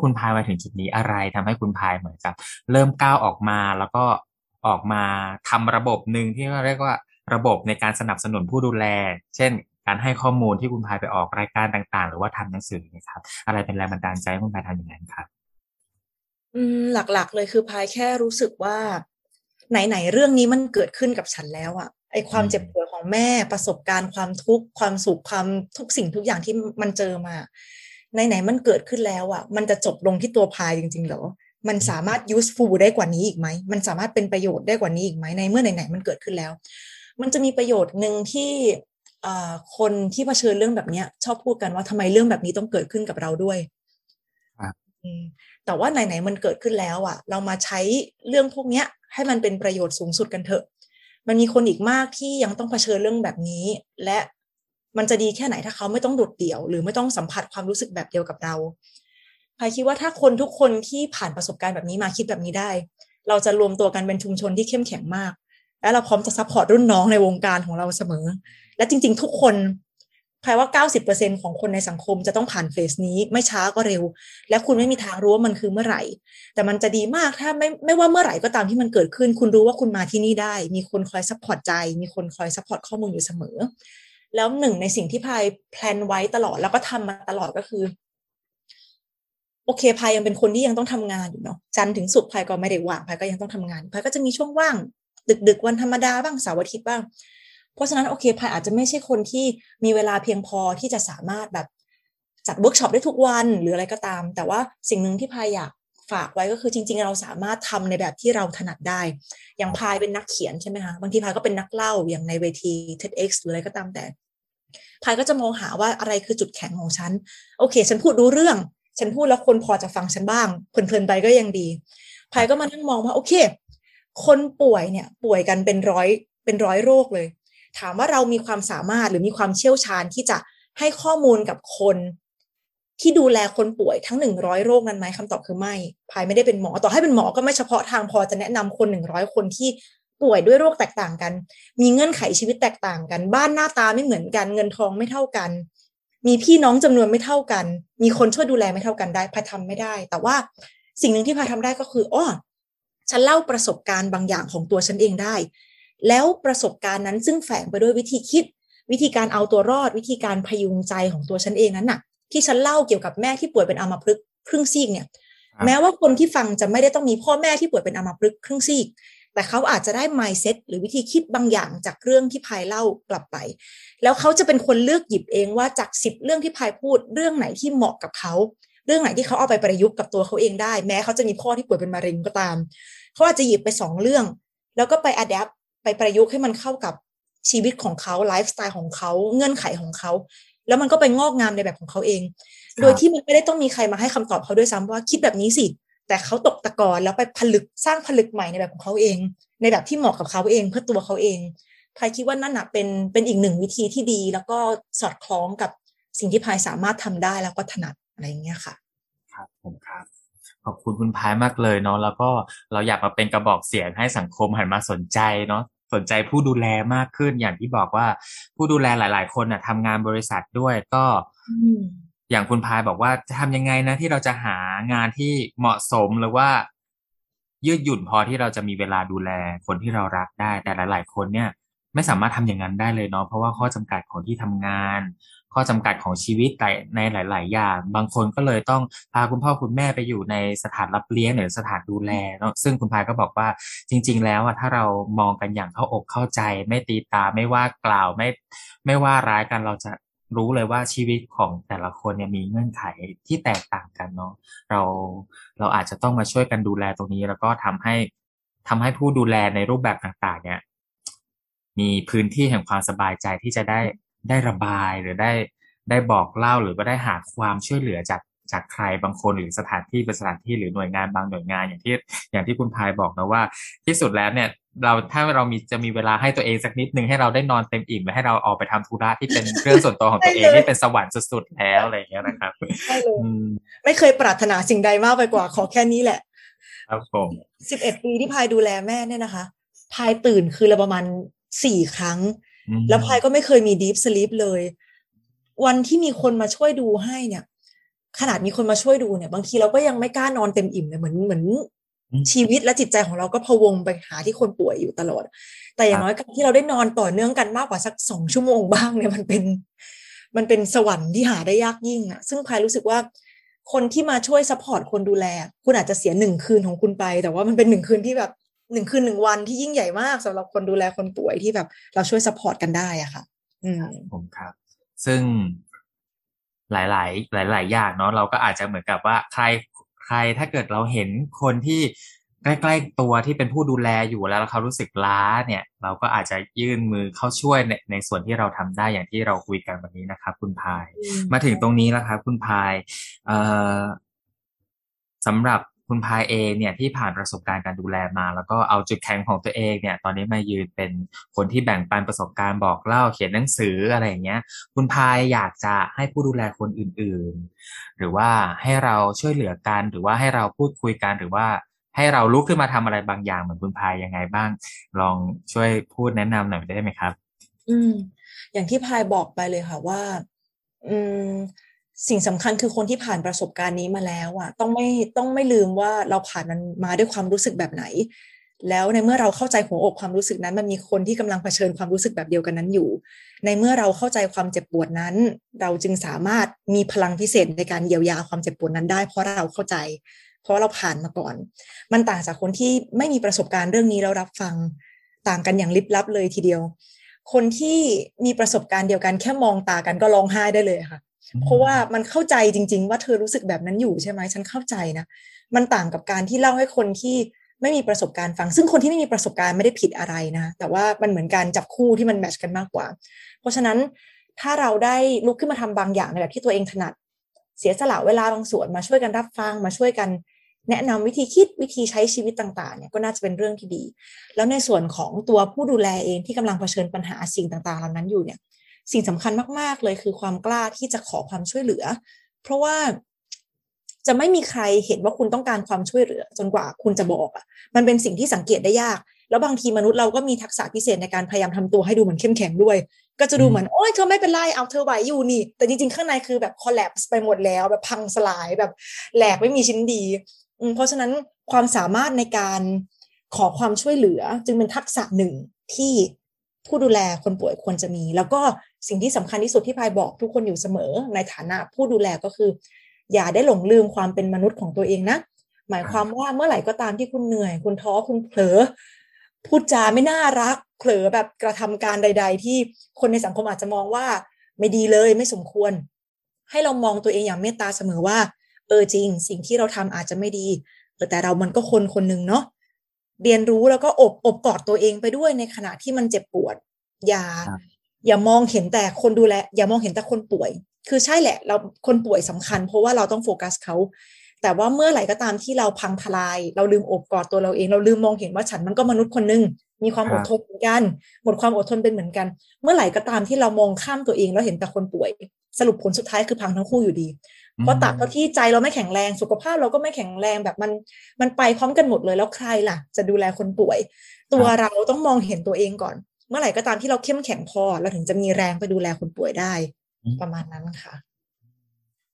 คุณพายมาถึงจุดนี้อะไรทำให้คุณพายเหมือนกับเริ่มก้าวออกมาแล้วก็ออกมาทำระบบนึงที่เรียกว่าระบบในการสนับสนุนผู้ดูแลเช่นการให้ข้อมูลที่คุณพายไปออกรายการต่างๆหรือว่าทำหนังสือนะครับอะไรเป็นแรงบันดาลใจให้คุณพายทำอย่างนั้นครับหลักๆเลยคือพายแค่รู้สึกว่าไหนๆเรื่องนี้มันเกิดขึ้นกับฉันแล้วอ่ะไอความเจ็บปวดของแม่ประสบการณ์ความทุกข์ความสุขความทุกสิ่งทุกอย่างที่มันเจอมาไหนๆมันเกิดขึ้นแล้วอ่ะมันจะจบลงที่ตัวพายจริงๆเหรอมันสามารถ useful ได้กว่านี้อีกไหมมันสามารถเป็นประโยชน์ได้กว่านี้อีกไหมในเมื่อไหนๆมันเกิดขึ้นแล้วมันจะมีประโยชน์นึงที่คนที่เผชิญเรื่องแบบนี้ชอบพูดกันว่าทำไมเรื่องแบบนี้ต้องเกิดขึ้นกับเราด้วยแต่ว่าไหนๆมันเกิดขึ้นแล้วอ่ะเรามาใช้เรื่องพวกนี้ให้มันเป็นประโยชน์สูงสุดกันเถอะมันมีคนอีกมากที่ยังต้องเผชิญเรื่องแบบนี้และมันจะดีแค่ไหนถ้าเขาไม่ต้องโดดเดี่ยวหรือไม่ต้องสัมผัสความรู้สึกแบบเดียวกับเราพายคิดว่าถ้าคนทุกคนที่ผ่านประสบการณ์แบบนี้มาคิดแบบนี้ได้เราจะรวมตัวกันเป็นชุมชนที่เข้มแข็งมาก และเราพร้อมจะซัพพอร์ตรุ่นน้องในวงการของเราเสมอและจริงๆทุกคนแปลว่า 90% ของคนในสังคมจะต้องผ่านเฟสนี้ไม่ช้าก็เร็วและคุณไม่มีทางรู้ว่ามันคือเมื่อไหร่แต่มันจะดีมากถ้าไม่ว่าเมื่อไหร่ก็ตามที่มันเกิดขึ้นคุณรู้ว่าคุณมาที่นี่ได้มีคนคอยซัพพอร์ตใจมีคนคอยซัพพอร์ตข้อมูลอยู่เสมอแล้วหนึ่งในสิ่งที่พายแพลนไว้ตลอดแล้วก็ทำมาตลอดก็คือโอเคพายยังเป็นคนที่ยังต้องทำงานอยู่เนาะจันทร์ถึงศุกร์พายก็ไม่ได้ว่างพายก็ยังต้องทำงานพายก็จะมีช่วงว่างดึกๆวันธรรมดาบ้างเสาร์อาทิตย์บ้างเพราะฉะนั้นโอเคพายอาจจะไม่ใช่คนที่มีเวลาเพียงพอที่จะสามารถแบบจัดเวิร์กช็อปได้ทุกวันหรืออะไรก็ตามแต่ว่าสิ่งหนึ่งที่พายอยากฝากไว้ก็คือจริงๆเราสามารถทำในแบบที่เราถนัดได้อย่างพายเป็นนักเขียนใช่ไหมคะบางทีพายก็เป็นนักเล่าอย่างในเวที TEDx หรืออะไรก็ตามแต่พายก็จะมองหาว่าอะไรคือจุดแข็งของฉันโอเคฉันพูดรู้เรื่องฉันพูดแล้วคนพอจะฟังฉันบ้างเพลินๆไปก็ยังดีพายก็มานั่งมองว่าโอเคคนป่วยเนี่ยป่วยกันเป็นร้อยโรคเลยถามว่าเรามีความสามารถหรือมีความเชี่ยวชาญที่จะให้ข้อมูลกับคนที่ดูแลคนป่วยทั้ง100โรคนั้นไหมคำตอบคือไม่พายไม่ได้เป็นหมอต่อให้เป็นหมอก็ไม่เฉพาะทางพอจะแนะนำคน100คนที่ป่วยด้วยโรคแตกต่างกันมีเงื่อนไขชีวิตแตกต่างกันบ้านหน้าตาไม่เหมือนกันเงินทองไม่เท่ากันมีพี่น้องจำนวนไม่เท่ากันมีคนช่วยดูแลไม่เท่ากันได้พายทำไม่ได้แต่ว่าสิ่งหนึ่งที่พายทำได้ก็คืออ๋อฉันเล่าประสบการณ์บางอย่างของตัวฉันเองได้แล้วประสบการณ์นั้นซึ่งแฝงไปด้วยวิธีคิดวิธีการเอาตัวรอดวิธีการพยุงใจของตัวฉันเองนั้นน่ะที่ฉันเล่าเกี่ยวกับแม่ที่ป่วยเป็นอัมพฤกษ์ครึ่งซีกเนี่ยแม้ว่าคนที่ฟังจะไม่ได้ต้องมีพ่อแม่ที่ป่วยเป็นอัมพฤกษ์ครึ่งซีกแต่เขาอาจจะได้ mindset หรือวิธีคิดบางอย่างจากเรื่องที่พายเล่ากลับไปแล้วเขาจะเป็นคนเลือกหยิบเองว่าจาก10เรื่องที่พายพูดเรื่องไหนที่เหมาะกับเขาเรื่องไหนที่เขาเอาไปประยุกต์กับตัวเขาเองได้แม้เขาจะมีพ่อที่ป่วยเป็นมะเร็งก็ตามเขาอาจจะหยิบไป2เรื่องแล้วก็ไป adapt ไปประยุกต์ให้มันเข้ากับชีวิตของเขาไลฟ์สไตล์ของเขาเงื่อนไขของเขาแล้วมันก็ไปงอกงามในแบบของเขาเองโดยที่มันไม่ได้ต้องมีใครมาให้คำตอบเขาด้วยซ้ำว่าคิดแบบนี้สิแต่เขาตกตะกอนแล้วไปผลึกสร้างผลึกใหม่ในแบบของเขาเองในแบบที่เหมาะกับเขาเองเพื่อตัวเขาเองพายคิดว่านั่นน่ะเป็นอีกหนึ่งวิธีที่ดีแล้วก็สอดคล้องกับสิ่งที่พายสามารถทำได้แล้วก็ถนัดอะไรอย่างเงี้ยค่ะครับผมครับขอบคุณคุณพายมากเลยเนาะแล้วก็เราอยากมาเป็นกระบอกเสียงให้สังคมหันมาสนใจเนาะสนใจผู้ดูแลมากขึ้นอย่างที่บอกว่าผู้ดูแลหลายๆคนน่ะทำงานบริษัทด้วยก็อย่างคุณพายบอกว่าจะทำยังไงนะที่เราจะหางานที่เหมาะสมหรือว่ายืดหยุ่นพอที่เราจะมีเวลาดูแลคนที่เรารักได้แต่หลายๆคนเนี่ยไม่สามารถทำอย่างนั้นได้เลยเนาะเพราะว่าข้อจำกัดของที่ทำงานข้อจำกัดของชีวิตในหลายๆอย่างบางคนก็เลยต้องพาคุณพ่อคุณแม่ไปอยู่ในสถานรับเลี้ยงหรือสถานดูแลเนาะซึ่งคุณพายก็บอกว่าจริงๆแล้วอ่ะถ้าเรามองกันอย่างเข้าอกเข้าใจไม่ตีตาไม่ว่ากล่าวไม่ว่าร้ายกันเราจะรู้เลยว่าชีวิตของแต่ละคนเนี่ยมีเงื่อนไขที่แตกต่างกันเนาะเราอาจจะต้องมาช่วยกันดูแลตรงนี้แล้วก็ทำให้ผู้ดูแลในรูปแบบต่างๆเนี่ยมีพื้นที่แห่งความสบายใจที่จะได้ระบายหรือได้บอกเล่าหรือว่าได้หาความช่วยเหลือจากใครบางคนหรือสถานที่เป็นสถานที่หรือหน่วยงานบางหน่วยงานอย่างที่คุณพายบอกนะว่าที่สุดแล้วเนี่ยเราถ้าเราจะมีเวลาให้ตัวเองสักนิดนึงให้เราได้นอนเต็มอิ่มและให้เราออกไปทำธุระที่เป็นเรื่องส่วนตัวของตัวเองที่เป็นสวรรค์สุดๆแล้วอะไรอย่างเงี้ยนะครับไม่เคยปรารถนาสิ่งใดมากไปกว่าขอแค่นี้แหละครับผม11ปีที่พายดูแลแม่เนี่ยนะคะพายตื่นคือละประมาณ4ครั้งแล้วพายก็ไม่เคยมี deep sleep เลยวันที่มีคนมาช่วยดูให้เนี่ยขนาดมีคนมาช่วยดูเนี่ยบางทีเราก็ยังไม่กล้านอนเต็มอิ่มเลยเหมือนชีวิตและจิตใจของเราก็พะวงไปหาที่คนป่วยอยู่ตลอดแต่อย่างน้อยการที่เราได้นอนต่อเนื่องกันมากกว่าสัก2ชั่วโมงบ้างเนี่ยมันเป็นสวรรค์ที่หาได้ยากยิ่งอ่ะซึ่งพายรู้สึกว่าคนที่มาช่วยซัพพอร์ตคนดูแลคุณอาจจะเสีย1คืนของคุณไปแต่ว่ามันเป็น1คืนที่แบบ1คืน1วันที่ยิ่งใหญ่มากสำหรับคนดูแลคนป่วยที่แบบเราช่วยซัพพอร์ตกันได้อะค่ะผมครับซึ่งหลายอย่างเนาะเราก็อาจจะเหมือนกับว่าใครถ้าเกิดเราเห็นคนที่ใกล้ๆตัวที่เป็นผู้ดูแลอยู่แล้วเขารู้สึกล้าเนี่ยเราก็อาจจะยื่นมือเข้าช่วยในส่วนที่เราทำได้อย่างที่เราคุยกันวันนี้นะครับคุณพายมาถึงตรงนี้แล้วครับคุณพายสำหรับคุณพายเองเนี่ยที่ผ่านประสบการณ์การดูแลมาแล้วก็เอาจุดแข็งของตัวเองเนี่ยตอนนี้มายืนเป็นคนที่แบ่งปันประสบการณ์บอกเล่าเขียนหนังสืออะไรอย่างเงี้ยคุณพายอยากจะให้ผู้ดูแลคนอื่นๆหรือว่าให้เราช่วยเหลือกันหรือว่าให้เราพูดคุยกันหรือว่า ให้เราลุกขึ้นมาทำอะไรบางอย่างเหมือนคุณพายยังไงบ้างลองช่วยพูดแนะนำหน่อยได้ไหมครับอย่างที่พายบอกไปเลยค่ะว่าสิ่งสำคัญคือคนที่ผ่านประสบการณ์นี้มาแล้วอ่ะต้องไม่ลืมว่าเราผ่านมันมาด้วยความรู้สึกแบบไหนแล้วในเมื่อเราเข้าใจหัวอกความรู้สึกนั้นมันมีคนที่กำลังเผชิญความรู้สึกแบบเดียวกันนั้นอยู่ในเมื่อเราเข้าใจความเจ็บปวดนั้นเราจึงสามารถมีพลังพิเศษในการเยียวยาความเจ็บปวดนั้นได้เพราะเราเข้าใจเพราะเราผ่านมาก่อนมันต่างจากคนที่ไม่มีประสบการณ์เรื่องนี้แล้วรับฟังต่างกันอย่างลิบลับเลยทีเดียวคนที่มีประสบการณ์เดียวกันแค่มองตากันก็ร้องไห้ได้เลยค่ะเพราะว่ามันเข้าใจจริงๆว่าเธอรู้สึกแบบนั้นอยู่ใช่ไหมฉันเข้าใจนะมันต่างกับการที่เล่าให้คนที่ไม่มีประสบการณ์ฟังซึ่งคนที่ไม่มีประสบการณ์ไม่ได้ผิดอะไรนะแต่ว่ามันเหมือนการจับคู่ที่มันแมทช์กันมากกว่าเพราะฉะนั้นถ้าเราได้ลุกขึ้นมาทำบางอย่างในแบบที่ตัวเองถนัดเสียสละเวลาบางส่วนมาช่วยกันรับฟังมาช่วยกันแนะนำวิธีคิดวิธีใช้ชีวิตต่างๆเนี่ยก็น่าจะเป็นเรื่องที่ดีแล้วในส่วนของตัวผู้ดูแลเองที่กำลังเผชิญปัญหาสิ่งต่างๆเหล่านั้นอยู่เนี่ยสิ่งสำคัญมากๆเลยคือความกล้าที่จะขอความช่วยเหลือเพราะว่าจะไม่มีใครเห็นว่าคุณต้องการความช่วยเหลือจนกว่าคุณจะบอกอ่ะมันเป็นสิ่งที่สังเกตได้ยากแล้วบางทีมนุษย์เราก็มีทักษะพิเศษในการพยายามทำตัวให้ดูเหมือนเข้มแข็งด้วยก็จะดูเหมือนโอ๊ยเธอไม่เป็นไรเอาเธอไหวอยู่นี่แต่จริงๆข้างในคือแบบคอลแลปส์ไปหมดแล้วแบบพังสลายแบบแหลกไม่มีชิ้นดีเพราะฉะนั้นความสามารถในการขอความช่วยเหลือจึงเป็นทักษะหนึ่งที่ผู้ดูแลคนป่วยควรจะมีแล้วก็สิ่งที่สำคัญที่สุดที่พายบอกทุกคนอยู่เสมอในฐานะผู้ดูแลก็คืออย่าได้หลงลืมความเป็นมนุษย์ของตัวเองนะหมายความว่าเมื่อไหร่ก็ตามที่คุณเหนื่อยคุณท้อคุณเผลอพูดจาไม่น่ารักเผลอแบบกระทำการใดๆที่คนในสังคมอาจจะมองว่าไม่ดีเลยไม่สมควรให้เรามองตัวเองอย่างเมตตาเสมอว่าจริงสิ่งที่เราทำอาจจะไม่ดีแต่เรามันก็คนคนนึงเนาะเรียนรู้แล้วก็อบกอดตัวเองไปด้วยในขณะที่มันเจ็บปวดอย่ามองเห็นแต่คนดูแลอย่ามองเห็นแต่คนป่วยคือใช่แหละเราคนป่วยสำคัญเพราะว่าเราต้องโฟกัสเขาแต่ว่าเมื่อไหร่ก็ตามที่เราพังทลายเราลืมอบกอดตัวเราเองเราลืมมองเห็นว่าฉันมันก็มนุษย์คนนึงมีความอดทนเหมือนกันหมดความอดทนเป็นเหมือนกันเมื่อไหร่ก็ตามที่เรามองข้ามตัวเองแล้วเห็นแต่คนป่วยสรุปผลสุดท้ายคือพังทั้งคู่อยู่ดีเพราะตราบที่ใจเราไม่แข็งแรงสุขภาพเราก็ไม่แข็งแรงแบบมันไปพร้อมกันหมดเลยแล้วใครล่ะจะดูแลคนป่วยตัวเราต้องมองเห็นตัวเองก่อนเมื่อไหร่ก็ตามที่เราเข้มแข็งพอเราถึงจะมีแรงไปดูแลคนป่วยได้ประมาณนั้นค่ะ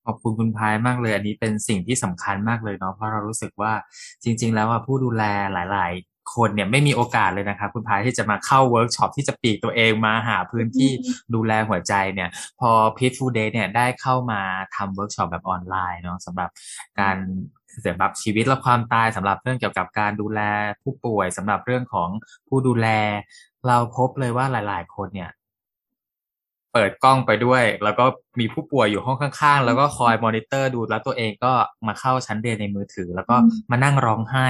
ขอบคุณคุณพายมากเลยอันนี้เป็นสิ่งที่สำคัญมากเลยเนาะเพราะเรารู้สึกว่าจริงๆแล้วว่าผู้ดูแลหลายๆคนเนี่ยไม่มีโอกาสเลยนะครับคุณพายที่จะมาเข้าเวิร์กช็อปที่จะปีกตัวเองมาหาพื้นที่ดูแลหัวใจเนี่ยพอ Peaceful Day เนี่ยได้เข้ามาทำเวิร์กช็อปแบบออนไลน์เนาะสำหรับการเกี่ยวกับชีวิตและความตายสำหรับเรื่องเกี่ยวกับการดูแลผู้ป่วยสำหรับเรื่องของผู้ดูแลเราพบเลยว่าหลายๆคนเนี่ยเปิดกล้องไปด้วยแล้วก็มีผู้ป่วยอยู่ห้องข้างๆแล้วก็คอยมอนิเตอร์ดูแล้วตัวเองก็มาเข้าชั้นเรียนในมือถือแล้วก็มานั่งร้องไห้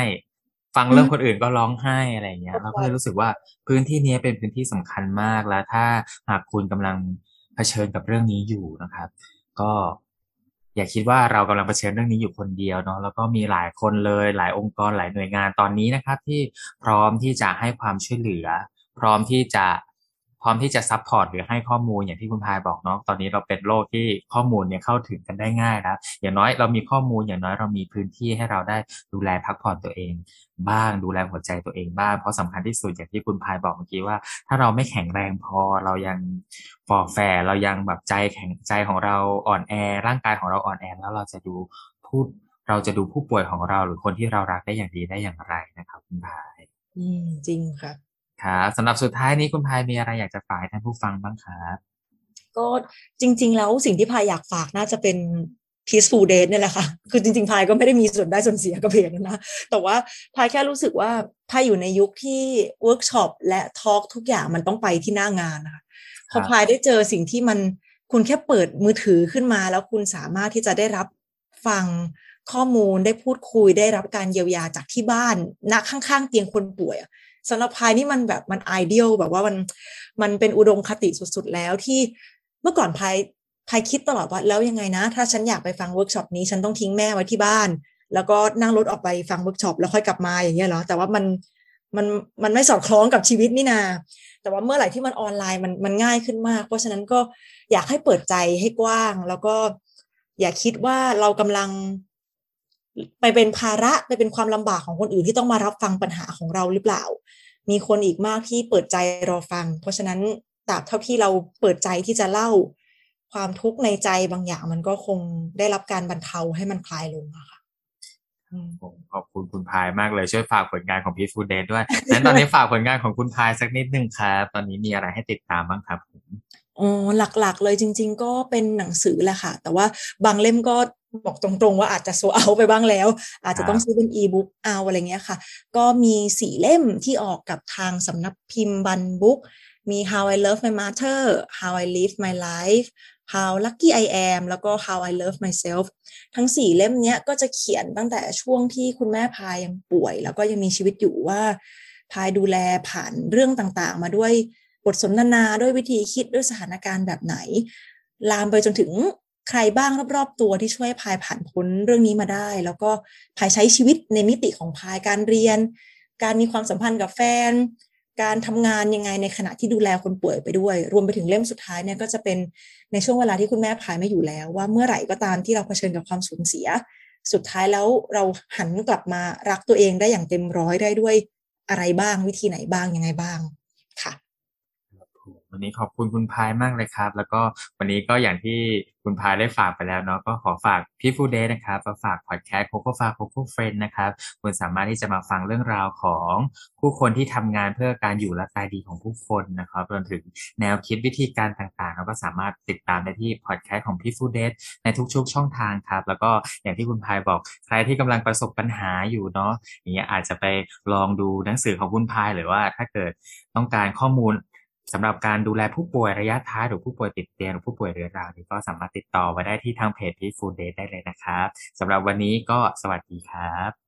ฟังเรื่องคนอื่นก็ร้องไห้อะไรอย่างเงี้ยเราก็เลยรู้สึกว่าพื้นที่นี้เป็นพื้นที่สำคัญมากแล้วถ้าหากคุณกำลังเผชิญกับเรื่องนี้อยู่นะครับก็อย่าคิดว่าเรากำลังเผชิญเรื่องนี้อยู่คนเดียวเนาะแล้วก็มีหลายคนเลยหลายองค์กรหลายหน่วยงานตอนนี้นะครับที่พร้อมที่จะให้ความช่วยเหลือพร้อมที่จะซัพพอร์ตหรือให้ข้อมูลอย่างที่คุณพายบอกเนาะตอนนี้เราเป็นโลกที่ข้อมูลเนี่ยเข้าถึงกันได้ง่ายแล้วอย่างน้อยเรามีข้อมูลอย่างน้อยเรามีพื้นที่ให้เราได้ดูแลพักผ่อนตัวเองบ้างดูแลหัวใจตัวเองบ้างเพราะสำคัญที่สุดอย่างที่คุณพายบอกเมื่อกี้ว่าถ้าเราไม่แข็งแรงพอเรายังฝ่อแฝเรายังแบบใจแข็งใจของเราอ่อนแอร่างกายของเราอ่อนแอแล้วเราจะดูผู้ป่วยของเราหรือคนที่เรารักได้อย่างดีได้อย่างไรนะครับคุณพายจริงค่ะครับสำหรับสุดท้ายนี้คุณพายมีอะไรอยากจะฝากท่านผู้ฟังบ้างครับก็จริงๆแล้วสิ่งที่พายอยากฝากน่าจะเป็น peaceful date เนี่ยแหละค่ะคือจริงๆพายก็ไม่ได้มีส่วนได้ส่วนเสียกับเพจนะแต่ว่าพายแค่รู้สึกว่าพายอยู่ในยุคที่ workshop และ talk ทุกอย่างมันต้องไปที่หน้างานนะคะพอพายได้เจอสิ่งที่มันคุณแค่เปิดมือถือขึ้นมาแล้วคุณสามารถที่จะได้รับฟังข้อมูลได้พูดคุยได้รับการเยียวยาจากที่บ้านณข้างๆเตียงคนป่วยสำหรับพายนี่มันแบบมันไอเดียลแบบว่ามันเป็นอุดมคติสุดๆแล้วที่เมื่อก่อนพายคิดตลอดว่าแล้วยังไงนะถ้าฉันอยากไปฟังเวิร์กช็อปนี้ฉันต้องทิ้งแม่ไว้ที่บ้านแล้วก็นั่งรถออกไปฟังเวิร์กช็อปแล้วค่อยกลับมาอย่างเงี้ยเหรอแต่ว่ามันไม่สอดคล้องกับชีวิตนี่นาแต่ว่าเมื่อไหร่ที่มันออนไลน์มันง่ายขึ้นมากเพราะฉะนั้นก็อยากให้เปิดใจให้กว้างแล้วก็อย่าคิดว่าเรากำลัง ไปเป็นภาระไปเป็นความลำบากของคนอื่นที่ต้องมารับฟังปัญหาของเราหรือเปล่ามีคนอีกมากที่เปิดใจรอฟังเพราะฉะนั้นตราบเท่าที่เราเปิดใจที่จะเล่าความทุกข์ในใจบางอย่างมันก็คงได้รับการบรรเทาให้มันคลายลงอะค่ะขอบคุณคุณพายมากเลยช่วยฝากผลงานของพีทฟูดเดย์ด้วยงั้นตอนนี้ฝากผลงานของคุณพายสักนิดนึงครับตอนนี้มีอะไรให้ติดตามบ้างครับผมหลักๆเลยจริงๆก็เป็นหนังสือแหละค่ะแต่ว่าบางเล่มก็บอกตรงๆว่าอาจจะโซเอาไปบ้างแล้วอาจจะต้องซื้อเป็นอีบุ๊กเอาอะไรเงี้ยค่ะก็มี4เล่มที่ออกกับทางสำนักพิมพ์บันบุ๊กมี How I Love My Mother How I Live My Life How Lucky I Am แล้วก็ How I Love Myself ทั้ง4เล่มเนี้ยก็จะเขียนตั้งแต่ช่วงที่คุณแม่พายยังป่วยแล้วก็ยังมีชีวิตอยู่ว่าพายดูแลผ่านเรื่องต่างๆมาด้วยบทสนทนาด้วยวิธีคิดด้วยสถานการณ์แบบไหนลามไปจนถึงใครบ้างรอบๆตัวที่ช่วยพายผ่านพ้นเรื่องนี้มาได้แล้วก็พายใช้ชีวิตในมิติของพายการเรียนการมีความสัมพันธ์กับแฟนการทำงานยังไงในขณะที่ดูแลคนป่วยไปด้วยรวมไปถึงเล่มสุดท้ายเนี่ยก็จะเป็นในช่วงเวลาที่คุณแม่พายไม่อยู่แล้วว่าเมื่อไหร่ก็ตามที่เราเผชิญกับความสูญเสียสุดท้ายแล้วเราหันกลับมารักตัวเองได้อย่างเต็มร้อยได้ด้วยอะไรบ้างวิธีไหนบ้างยังไงบ้างค่ะวันนี้ขอบคุณคุณพายมากเลยครับแล้วก็วันนี้ก็อย่างที่คุณพายได้ฝากไปแล้วเนาะก็ขอฝากพี่ฟูเดย์นะครับฝากพอดแคสต์ Coco Fa Coco Friend นะครับคุณสามารถที่จะมาฟังเรื่องราวของผู้คนที่ทำงานเพื่อการอยู่และตายดีของผู้คนนะครับรวมถึงแนวคิดวิธีการต่างๆแล้วก็สามารถติดตามได้ที่พอดแคสต์ของพี่ฟูเดย์ในทุกๆช่องทางครับแล้วก็อย่างที่คุณพายบอกใครที่กำลังประสบปัญหาอยู่เนาะอย่างเงี้ยอาจจะไปลองดูหนังสือของคุณพายหรือว่าถ้าเกิดต้องการข้อมูลสำหรับการดูแลผู้ป่วยระยะท้ายหรือผู้ป่วยติดเตียงหรือผู้ป่วยเรื้อรังก็สามารถติดต่อมาได้ที่ทางเพจ Food Day ได้เลยนะครับสำหรับวันนี้ก็สวัสดีครับ